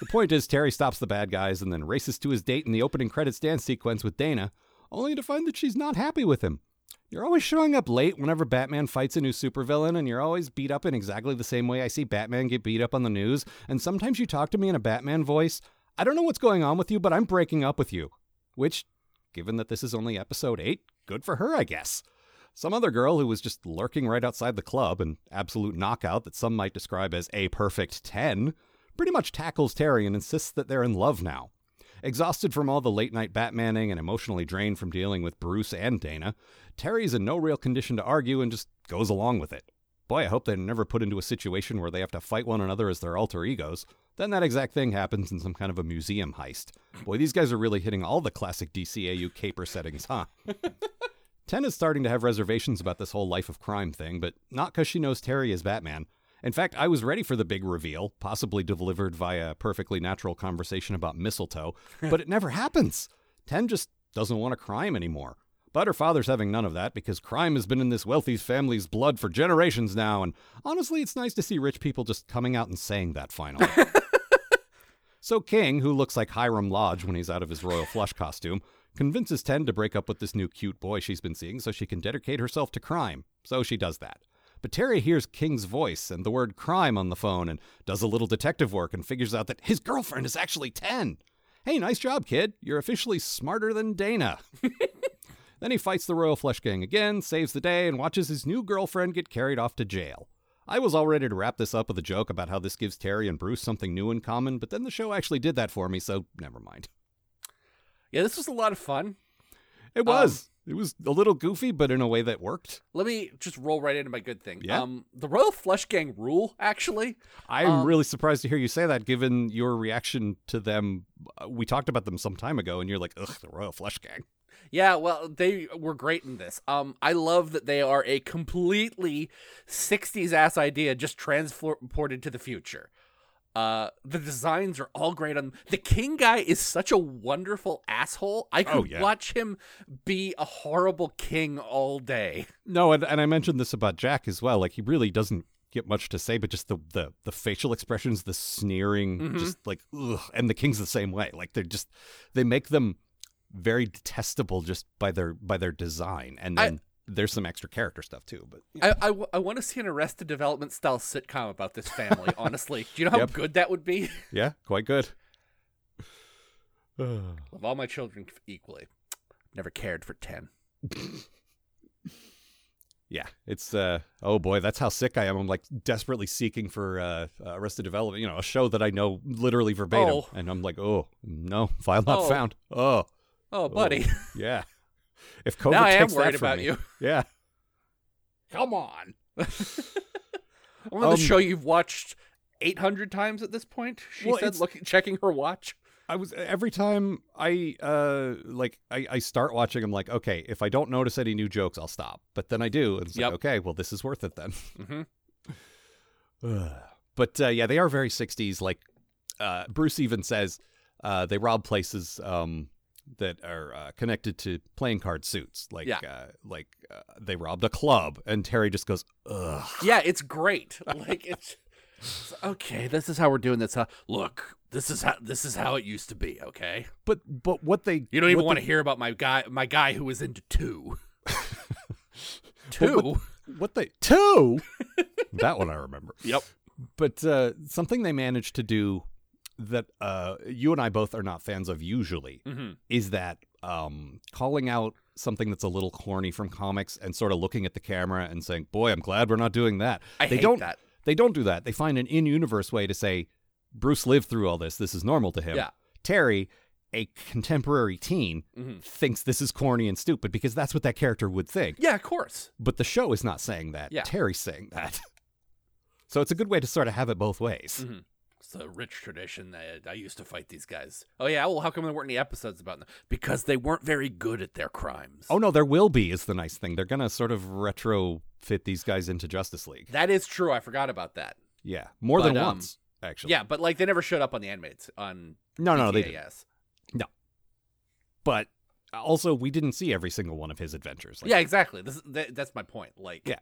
The point is, Terry stops the bad guys and then races to his date in the opening credits dance sequence with Dana, only to find that she's not happy with him. You're always showing up late whenever Batman fights a new supervillain, and you're always beat up in exactly the same way I see Batman get beat up on the news, and sometimes you talk to me in a Batman voice. I don't know what's going on with you, but I'm breaking up with you. Which, given that this is only episode 8, good for her, I guess. Some other girl who was just lurking right outside the club, an absolute knockout that some might describe as a perfect 10, pretty much tackles Terry and insists that they're in love now. Exhausted from all the late-night Batmaning and emotionally drained from dealing with Bruce and Dana, Terry's in no real condition to argue and just goes along with it. Boy, I hope they're never put into a situation where they have to fight one another as their alter egos. Then that exact thing happens in some kind of a museum heist. Boy, these guys are really hitting all the classic DCAU caper settings, huh? Ten is starting to have reservations about this whole life of crime thing, but not because she knows Terry is Batman. In fact, I was ready for the big reveal, possibly delivered via a perfectly natural conversation about mistletoe, but it never happens. Ten just doesn't want a crime anymore. But her father's having none of that because crime has been in this wealthy family's blood for generations now, and honestly, it's nice to see rich people just coming out and saying that finally. So King, who looks like Hiram Lodge when he's out of his Royal Flush costume, convinces Ten to break up with this new cute boy she's been seeing so she can dedicate herself to crime. So she does that. But Terry hears King's voice and the word crime on the phone and does a little detective work and figures out that his girlfriend is actually 10. Hey, nice job, kid. You're officially smarter than Dana. Then he fights the Royal Flush Gang again, saves the day, and watches his new girlfriend get carried off to jail. I was all ready to wrap this up with a joke about how this gives Terry and Bruce something new in common, but then the show actually did that for me, so never mind. Yeah, this was a lot of fun. It was. It was a little goofy, but in a way that worked. Let me just roll right into my good thing. Yeah. The Royal Flush Gang rule, actually. I'm really surprised to hear you say that, given your reaction to them. We talked about them some time ago, and you're like, ugh, the Royal Flush Gang. Yeah, well, they were great in this. I love that they are a completely 60s-ass idea just transported to the future. The designs are all great on the King guy is such a wonderful asshole. I could watch him be a horrible king all day. No, and I mentioned this about Jack as well. Like he really doesn't get much to say, but just the facial expressions, the sneering, just like ugh, and the King's the same way. Like they're just they make them very detestable just by their design. And then there's some extra character stuff, too. But yeah. I want to see an Arrested Development style sitcom about this family, honestly. Do you know how good that would be? Yeah, quite good. Love all my children equally. Never cared for 10. Yeah, it's, oh boy, that's how sick I am. I'm like desperately seeking for Arrested Development, you know, a show that I know literally verbatim. Oh. And I'm like, oh, no, file not found. Oh. Oh, buddy. Oh, yeah. If COVID now I am worried about me. You. Yeah. Come on. On the show you've watched 800 times at this point, she said, checking her watch. Every time I start watching, I'm like, okay, if I don't notice any new jokes, I'll stop. But then I do. And it's like, okay, well, this is worth it then. Mm-hmm. But yeah, they are very 60s. Like Bruce even says they rob places that are connected to playing card suits. Like, they robbed a club. And Terry just goes, ugh. Yeah, it's great. Like, it's okay, this is how we're doing this. Look. This is how it used to be, okay? But what they... You don't even want to hear about my guy who was into two. Two? Two? That one I remember. Yep. But something they managed to do that you and I both are not fans of usually is that calling out something that's a little corny from comics and sort of looking at the camera and saying, boy, I'm glad we're not doing that. They hate that. They don't do that. They find an in-universe way to say... Bruce lived through all this. This is normal to him. Yeah. Terry, a contemporary teen, thinks this is corny and stupid because that's what that character would think. Yeah, of course. But the show is not saying that. Yeah. Terry's saying that. So it's a good way to sort of have it both ways. Mm-hmm. It's a rich tradition. I used to fight these guys. Oh, yeah? Well, how come there weren't any episodes about them? Because they weren't very good at their crimes. Oh, no, there will be is the nice thing. They're going to sort of retrofit these guys into Justice League. That is true. I forgot about that. Yeah, than once. Actually. Yeah, but like they never showed up on the animates on no, they didn't. No. But also we didn't see every single one of his adventures. Like, yeah, exactly. That's my point. Like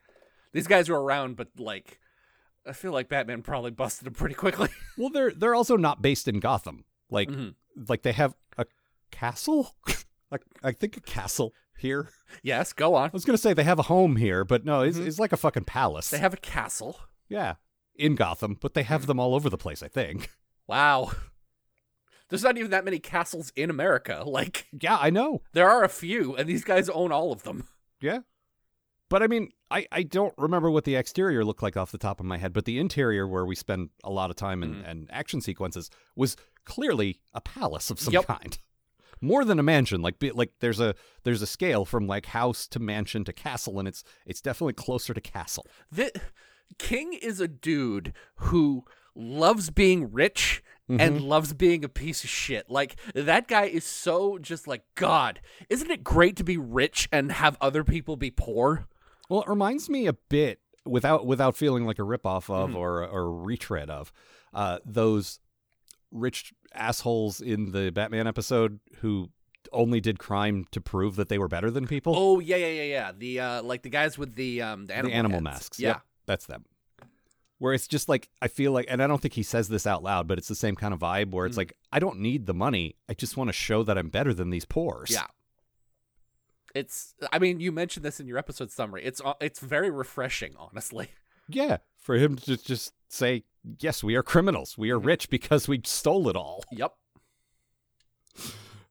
these guys were around, but like I feel like Batman probably busted them pretty quickly. Well, they're also not based in Gotham. Like like they have a castle? Like I think a castle here. Yes, go on. I was going to say they have a home here, but no, it's like a fucking palace. They have a castle. Yeah. In Gotham, but they have them all over the place, I think. Wow. There's not even that many castles in America. Like, yeah, I know. There are a few, and these guys own all of them. Yeah. But I mean, I don't remember what the exterior looked like off the top of my head, but the interior where we spend a lot of time and action sequences was clearly a palace of some kind. More than a mansion. Like there's a scale from like house to mansion to castle, and it's definitely closer to castle. King is a dude who loves being rich and loves being a piece of shit. Like, that guy is so just like, God, isn't it great to be rich and have other people be poor? Well, it reminds me a bit, without feeling like a ripoff of or a retread of, those rich assholes in the Batman episode who... only did crime to prove that they were better than people. Oh, yeah. The like the guys with the animal masks. Yeah. Yep, that's them. Where it's just like, I feel like, and I don't think he says this out loud, but it's the same kind of vibe where it's like, I don't need the money. I just want to show that I'm better than these poors. Yeah. I mean, you mentioned this in your episode summary. It's very refreshing, honestly. Yeah. For him to just say, yes, we are criminals. We are rich because we stole it all. Yep.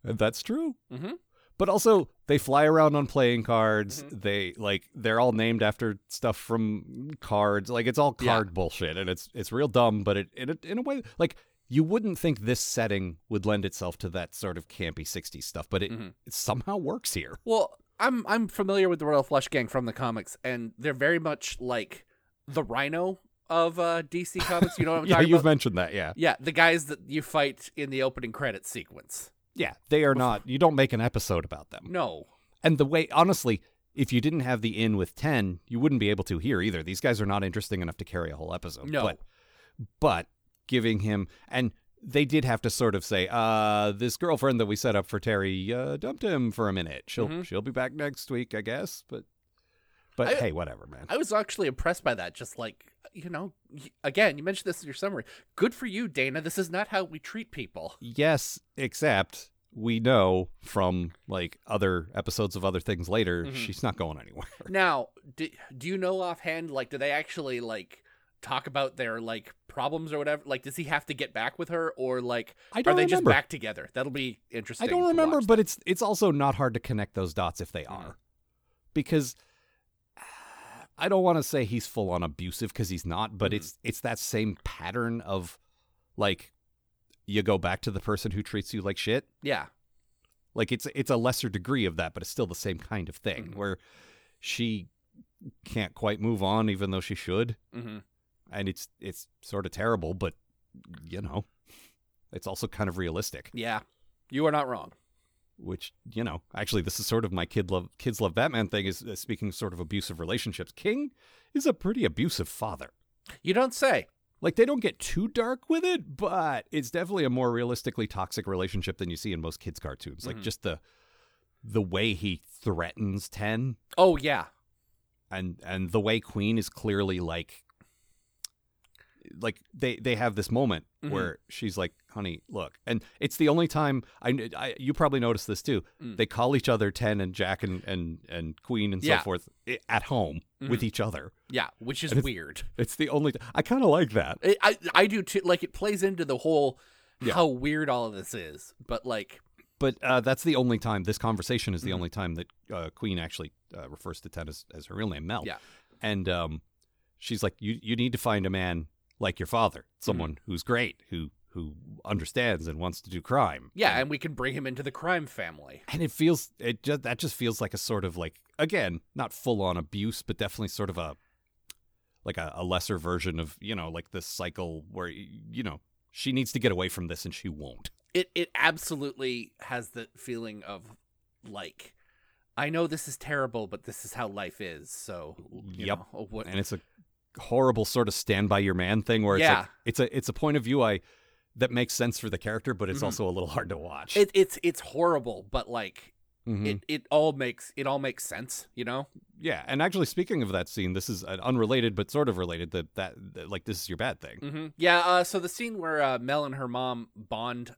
And that's true. Mm-hmm. But also, they fly around on playing cards. Mm-hmm. They're all named after stuff from cards. Like, it's all card bullshit, and it's real dumb. But it in a way, like, you wouldn't think this setting would lend itself to that sort of campy '60s stuff, but it somehow works here. Well, I'm familiar with the Royal Flush Gang from the comics, and they're very much like the Rhino of DC comics. You know what I'm talking about? Yeah, you've mentioned that. Yeah, yeah, the guys that you fight in the opening credit sequence. Yeah, they are not. You don't make an episode about them. No. And the way, honestly, if you didn't have the in with 10, you wouldn't be able to here either. These guys are not interesting enough to carry a whole episode. No. But giving him, and they did have to sort of say, this girlfriend that we set up for Terry dumped him for a minute. She'll be back next week, I guess. But hey, whatever, man. I was actually impressed by that. Just like, you know, again, you mentioned this in your summary. Good for you, Dana. This is not how we treat people. Yes, except we know from like other episodes of other things later, she's not going anywhere. Now, do you know offhand, like, do they actually like talk about their like problems or whatever? Like, does he have to get back with her, or like, are they just back together? That'll be interesting. I don't remember, but it's also not hard to connect those dots if they are, because I don't want to say he's full on abusive because he's not, but it's that same pattern of like you go back to the person who treats you like shit. Yeah. Like it's a lesser degree of that, but it's still the same kind of thing where she can't quite move on, even though she should. Mm-hmm. And it's sort of terrible, but, you know, it's also kind of realistic. Yeah, you are not wrong. Which, you know, actually, this is sort of my Kids Love Batman thing, is speaking sort of abusive relationships. King is a pretty abusive father. You don't say. Like, they don't get too dark with it, but it's definitely a more realistically toxic relationship than you see in most kids' cartoons. Mm-hmm. Like, just the way he threatens Ten. Oh, yeah. And the way Queen is clearly, like they have this moment mm-hmm. where she's like, honey, look. And it's the only time I you probably noticed this too. Mm. They call each other Ten and Jack and Queen and yeah. so forth at home mm-hmm. with each other. Yeah. Which is weird. It's the only, I kind of like that. I do too. Like, it plays into the whole, yeah. how weird all of this is, but like, but that's the only time this conversation is the mm-hmm. only time that Queen actually refers to Ten as her real name, Mel. Yeah. And she's like, you need to find a man like your father, someone mm-hmm. who's great, who understands and wants to do crime. Yeah, and we can bring him into the crime family. And it just feels like a sort of like, again, not full on abuse, but definitely sort of a lesser version of, you know, like this cycle where, you know, she needs to get away from this and she won't. It absolutely has the feeling of like, I know this is terrible, but this is how life is. So you know, what... and it's a horrible sort of stand by your man thing where it's yeah. like it's a point of view that makes sense for the character, but it's mm-hmm. also a little hard to watch. It's horrible, but like mm-hmm. it all makes sense, you know? Yeah, and actually, speaking of that scene, this is an unrelated but sort of related that like this is your bad thing. Mm-hmm. Yeah, so the scene where Mel and her mom bond,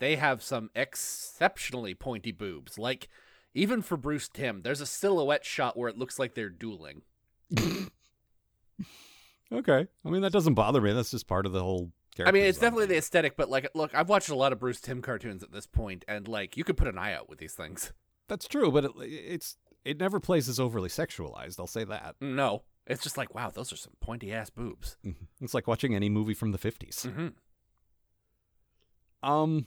they have some exceptionally pointy boobs. Like, even for Bruce Timm, there's a silhouette shot where it looks like they're dueling. Okay. I mean, that doesn't bother me. That's just part of the whole character. I mean, it's definitely the aesthetic, but like, look, I've watched a lot of Bruce Timm cartoons at this point, and like, you could put an eye out with these things. That's true, but it never plays as overly sexualized, I'll say that. No. It's just like, wow, those are some pointy-ass boobs. It's like watching any movie from the 50s. Mm-hmm.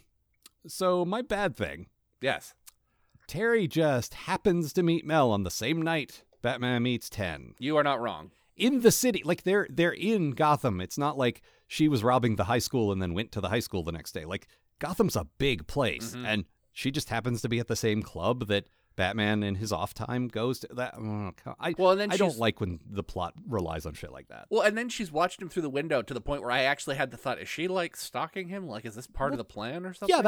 So my bad thing. Yes. Terry just happens to meet Mel on the same night Batman meets Ten. You are not wrong. In the city, like they're in Gotham. It's not like she was robbing the high school and then went to the high school the next day. Like, Gotham's a big place, mm-hmm. and she just happens to be at the same club that Batman in his off time goes to. That I don't like when the plot relies on shit like that. Well, and then she's watched him through the window to the point where I actually had the thought: is she like stalking him? Like, is this part of the plan or something? Yeah,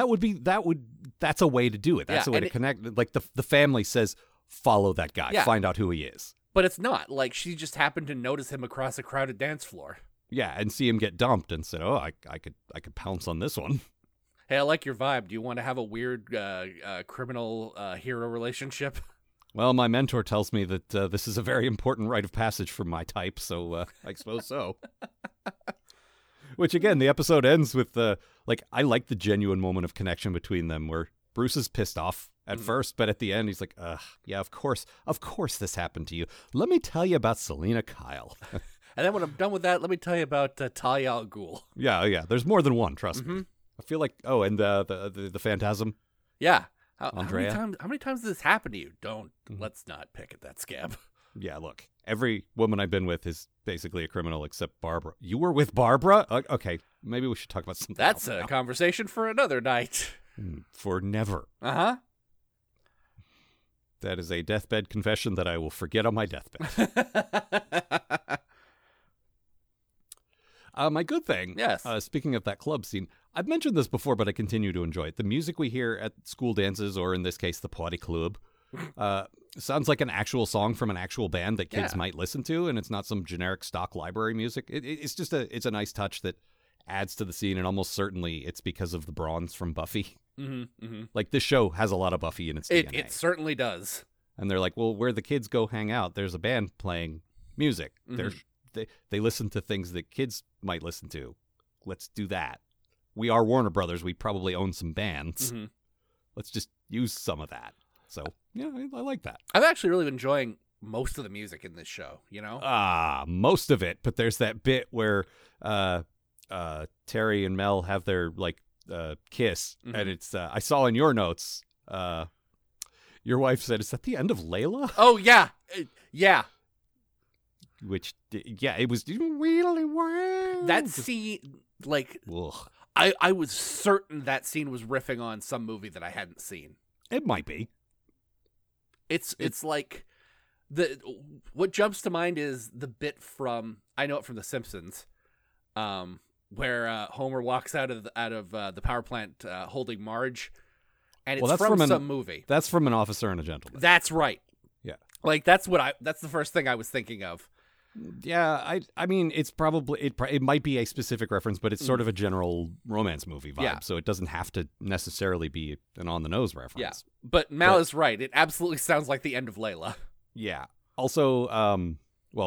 that's a way to do it. That's a way to connect. Like the family says, follow that guy, find out who he is. But it's not. Like, she just happened to notice him across a crowded dance floor. Yeah, and see him get dumped and said, oh, I could pounce on this one. Hey, I like your vibe. Do you want to have a weird criminal hero relationship? Well, my mentor tells me that this is a very important rite of passage for my type, so I suppose so. Which, again, the episode ends with, I like the genuine moment of connection between them where Bruce is pissed off at first, but at the end, he's like, ugh, yeah, of course this happened to you. Let me tell you about Selena Kyle. And then when I'm done with that, let me tell you about Talia al Ghul. Yeah, there's more than one, trust me. I feel like, oh, and the Phantasm. Yeah. Andrea. How many times does this happen to you? Let's not pick at that scab. Yeah, look, every woman I've been with is basically a criminal except Barbara. You were with Barbara? Okay, maybe we should talk about something else. That's a conversation for another night. For never. Uh-huh. That is a deathbed confession that I will forget on my deathbed. My good thing, yes. Speaking of that club scene, I've mentioned this before, but I continue to enjoy it. The music we hear at school dances, or in this case, the party club, sounds like an actual song from an actual band that kids might listen to, and it's not some generic stock library music. It's a nice touch that adds to the scene, and almost certainly it's because of the bronze from Buffy. Mm-hmm, mm-hmm. Like, this show has a lot of Buffy in its DNA. It certainly does. And they're like, well, where the kids go hang out, there's a band playing music. Mm-hmm. They listen to things that kids might listen to. Let's do that. We are Warner Brothers. We probably own some bands. Mm-hmm. Let's just use some of that. So, yeah, I like that. I'm actually really enjoying most of the music in this show, you know? Most of it. But there's that bit where Terry and Mel have their, kiss, mm-hmm. and it's I saw in your notes your wife said, is that the end of Layla? Oh yeah which, yeah, it was really weird. That scene, like, I was certain that scene was riffing on some movie that I hadn't seen. It might be. It's like, what jumps to mind is the bit from, I know it from The Simpsons, where Homer walks out of the power plant holding Marge, and it's from some movie. That's from An Officer and a Gentleman. That's right. Yeah. Like, that's the first thing I was thinking of. Yeah, I mean, it's probably, it might be a specific reference, but it's sort of a general romance movie vibe, yeah. So it doesn't have to necessarily be an on-the-nose reference. Yeah, but Mal is right. It absolutely sounds like the end of Layla. Yeah. Also,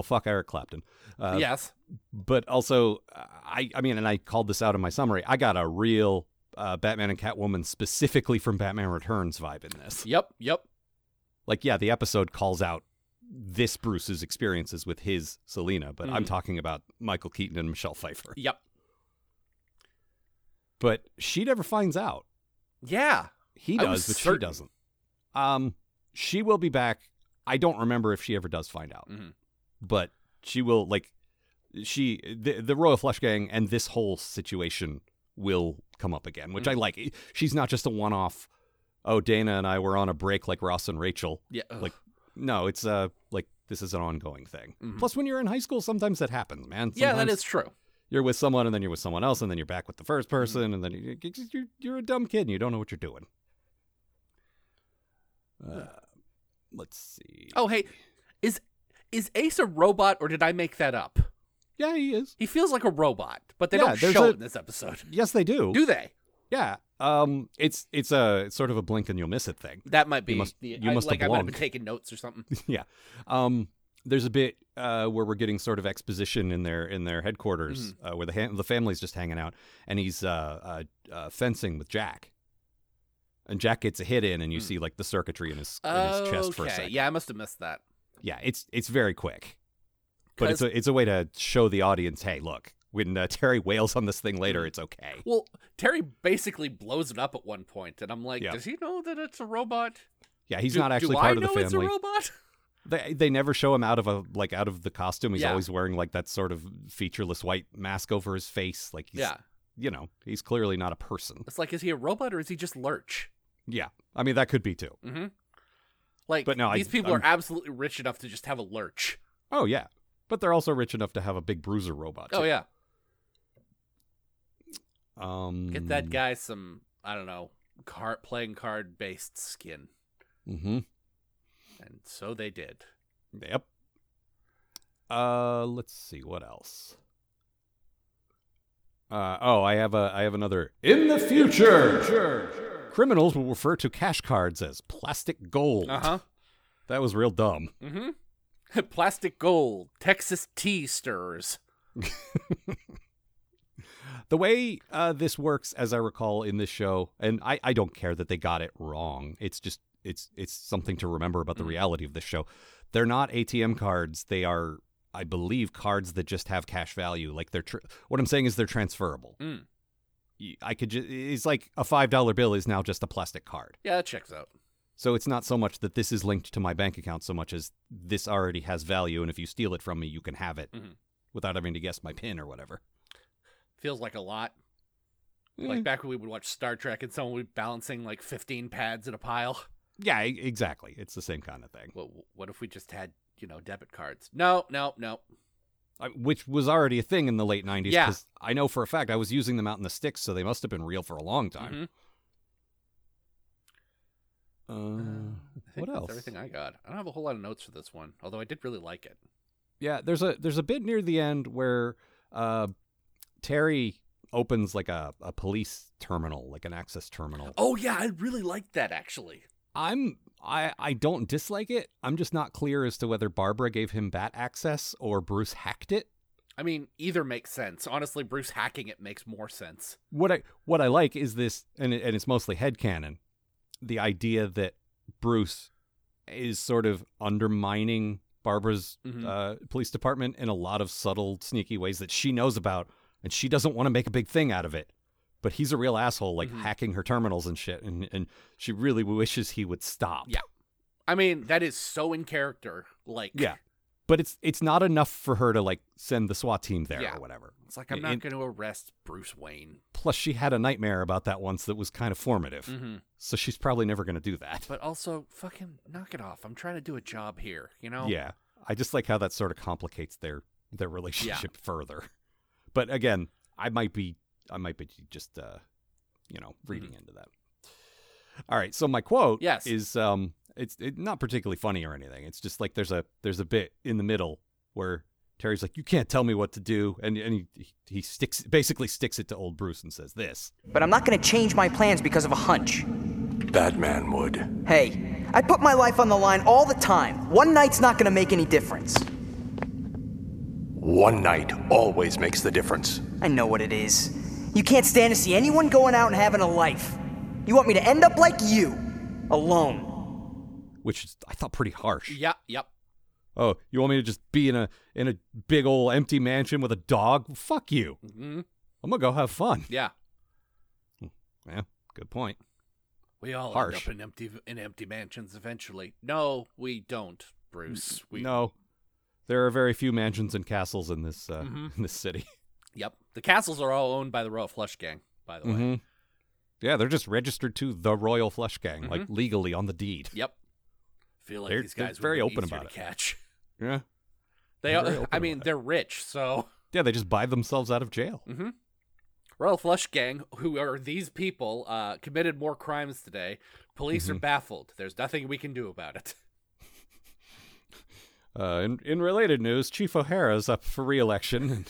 fuck Eric Clapton. Yes. But also, I mean, and I called this out in my summary, I got a real Batman and Catwoman specifically from Batman Returns vibe in this. Yep. Like, yeah, the episode calls out this Bruce's experiences with his Selina, but I'm talking about Michael Keaton and Michelle Pfeiffer. Yep. But she never finds out. Yeah. He does, but she doesn't. She will be back. I don't remember if she ever does find out, but she will, like, the Royal Flush Gang and this whole situation will come up again, which I like. She's not just a one-off, oh, Dana and I were on a break like Ross and Rachel. Yeah. Like, no, it's like this is an ongoing thing. Mm-hmm. Plus, when you're in high school, sometimes that happens, man. Sometimes that is true. You're with someone, and then you're with someone else, and then you're back with the first person, and then you're a dumb kid, and you don't know what you're doing. Let's see. Oh, hey, is Ace a robot, or did I make that up? Yeah, he is. He feels like a robot, but they don't show it in this episode. Yes, they do. Do they? Yeah. It's sort of a blink and you'll miss it thing. That might be. I might have been taking notes or something. Yeah. There's a bit where we're getting sort of exposition in their headquarters, where the family's just hanging out, and he's fencing with Jack, and Jack gets a hit in, and you see like the circuitry in his chest for a second. Yeah, I must have missed that. Yeah, it's very quick, but it's a way to show the audience, hey, look. When Terry wails on this thing later, it's okay. Well, Terry basically blows it up at one point, and I'm like, does he know that it's a robot? Yeah, he's not actually part of the family. Do I know it's a robot? They never show him out of the costume. He's always wearing like that sort of featureless white mask over his face. Like, he's, he's clearly not a person. It's like, is he a robot or is he just Lurch? Yeah, I mean that could be too. Mm-hmm. Like, but no, these people are absolutely rich enough to just have a Lurch. Oh yeah, but they're also rich enough to have a big bruiser robot. Too. Oh yeah. Get that guy some, I don't know, playing card based skin. Mm-hmm. And so they did. Yep. Let's see what else. I have another. In the future, criminals will refer to cash cards as plastic gold. That was real dumb. Mm-hmm. Plastic gold, Texas tea stirrers. The way this works, as I recall in this show, and I don't care that they got it wrong. It's just it's something to remember about the reality of this show. They're not ATM cards. They are, I believe, cards that just have cash value. Like they're what I'm saying is they're transferable. Mm. I could just, it's like a $5 bill is now just a plastic card. Yeah, that checks out. So it's not so much that this is linked to my bank account so much as this already has value, and if you steal it from me, you can have it without having to guess my PIN or whatever. Feels like a lot. Like back when we would watch Star Trek and someone would be balancing like 15 pads in a pile. Yeah, exactly. It's the same kind of thing. Well, what if we just had, debit cards? No. Which was already a thing in the late 90s. Yeah. Because I know for a fact I was using them out in the sticks, so they must have been real for a long time. What else? That's everything I got. I don't have a whole lot of notes for this one, although I did really like it. Yeah, there's a bit near the end where... Terry opens like a police terminal, like an access terminal. Oh yeah, I really like that actually. I don't dislike it. I'm just not clear as to whether Barbara gave him bat access or Bruce hacked it. I mean, either makes sense. Honestly, Bruce hacking it makes more sense. What I like is this, and it's mostly headcanon, the idea that Bruce is sort of undermining Barbara's police department in a lot of subtle, sneaky ways that she knows about. And she doesn't want to make a big thing out of it, but he's a real asshole, like hacking her terminals and shit. And she really wishes he would stop. Yeah. I mean, that is so in character. Like, yeah. But it's not enough for her to, like, send the SWAT team there or whatever. It's like, I'm not going to arrest Bruce Wayne. Plus, she had a nightmare about that once that was kind of formative. Mm-hmm. So she's probably never going to do that. But also, fucking knock it off. I'm trying to do a job here, you know? Yeah. I just like how that sort of complicates their relationship further. But again, I might be just, you know, reading into that. All right. So my quote is... It's not particularly funny or anything. It's just like there's a bit in the middle where Terry's like, you can't tell me what to do. And he basically sticks it to old Bruce and says this. But I'm not going to change my plans because of a hunch. Batman would. Hey, I put my life on the line all the time. One night's not going to make any difference. One night always makes the difference. I know what it is. You can't stand to see anyone going out and having a life. You want me to end up like you, alone. Which is, I thought, pretty harsh. Yeah, yep. Oh, you want me to just be in a big old empty mansion with a dog? Fuck you. Mm-hmm. I'm going to go have fun. Yeah. Yeah, good point. We all end up in empty mansions eventually. No, we don't, Bruce. No, there are very few mansions and castles in this in this city. Yep. The castles are all owned by the Royal Flush Gang, by the way. Yeah, they're just registered to the Royal Flush Gang, like legally on the deed. Yep. Feel like these guys very open about it. Catch. Yeah, they're rich, so yeah, they just buy themselves out of jail. Mm-hmm. Royal Flush Gang, who are these people, committed more crimes today. Police are baffled. There's nothing we can do about it. In related news, Chief O'Hara's up for re-election.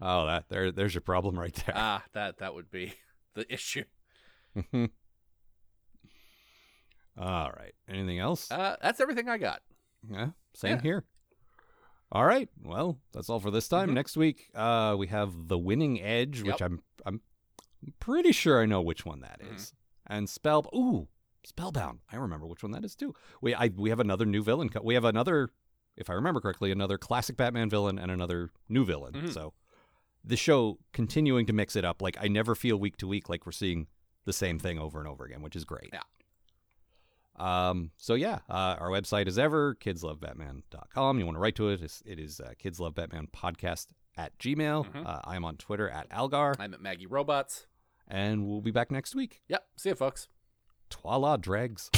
Oh, that there's your problem right there. Ah, that would be the issue. All right. Anything else? That's everything I got. Yeah, same here. All right. Well, that's all for this time. Next week, we have The Winning Edge, which I'm pretty sure I know which one that is. And Spellbound. I remember which one that is too. We have another new villain. We have another, if I remember correctly, another classic Batman villain and another new villain. So the show continuing to mix it up. Like, I never feel week to week like we're seeing the same thing over and over again, which is great. Yeah. Our website is KidsLoveBatman.com. You want to write to us, it is KidsLoveBatmanPodcast@gmail.com. I'm on Twitter @Algar. I'm @MaggieRobots. And we'll be back next week. Yep. See you, folks. Twala dregs.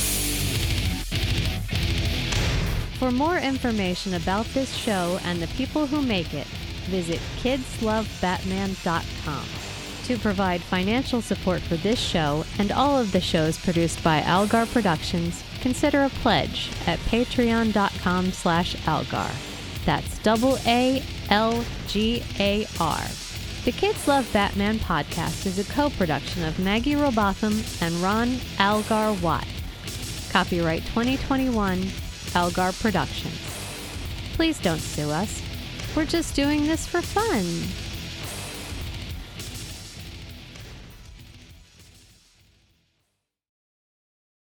For more information about this show and the people who make it, visit KidsLoveBatman.com. To provide financial support for this show and all of the shows produced by Algar Productions, consider a pledge at patreon.com/Algar. That's ALGAR. The Kids Love Batman podcast is a co-production of Maggie Robotham and Ron Algar Watt. Copyright 2021, Algar Productions. Please don't sue us. We're just doing this for fun.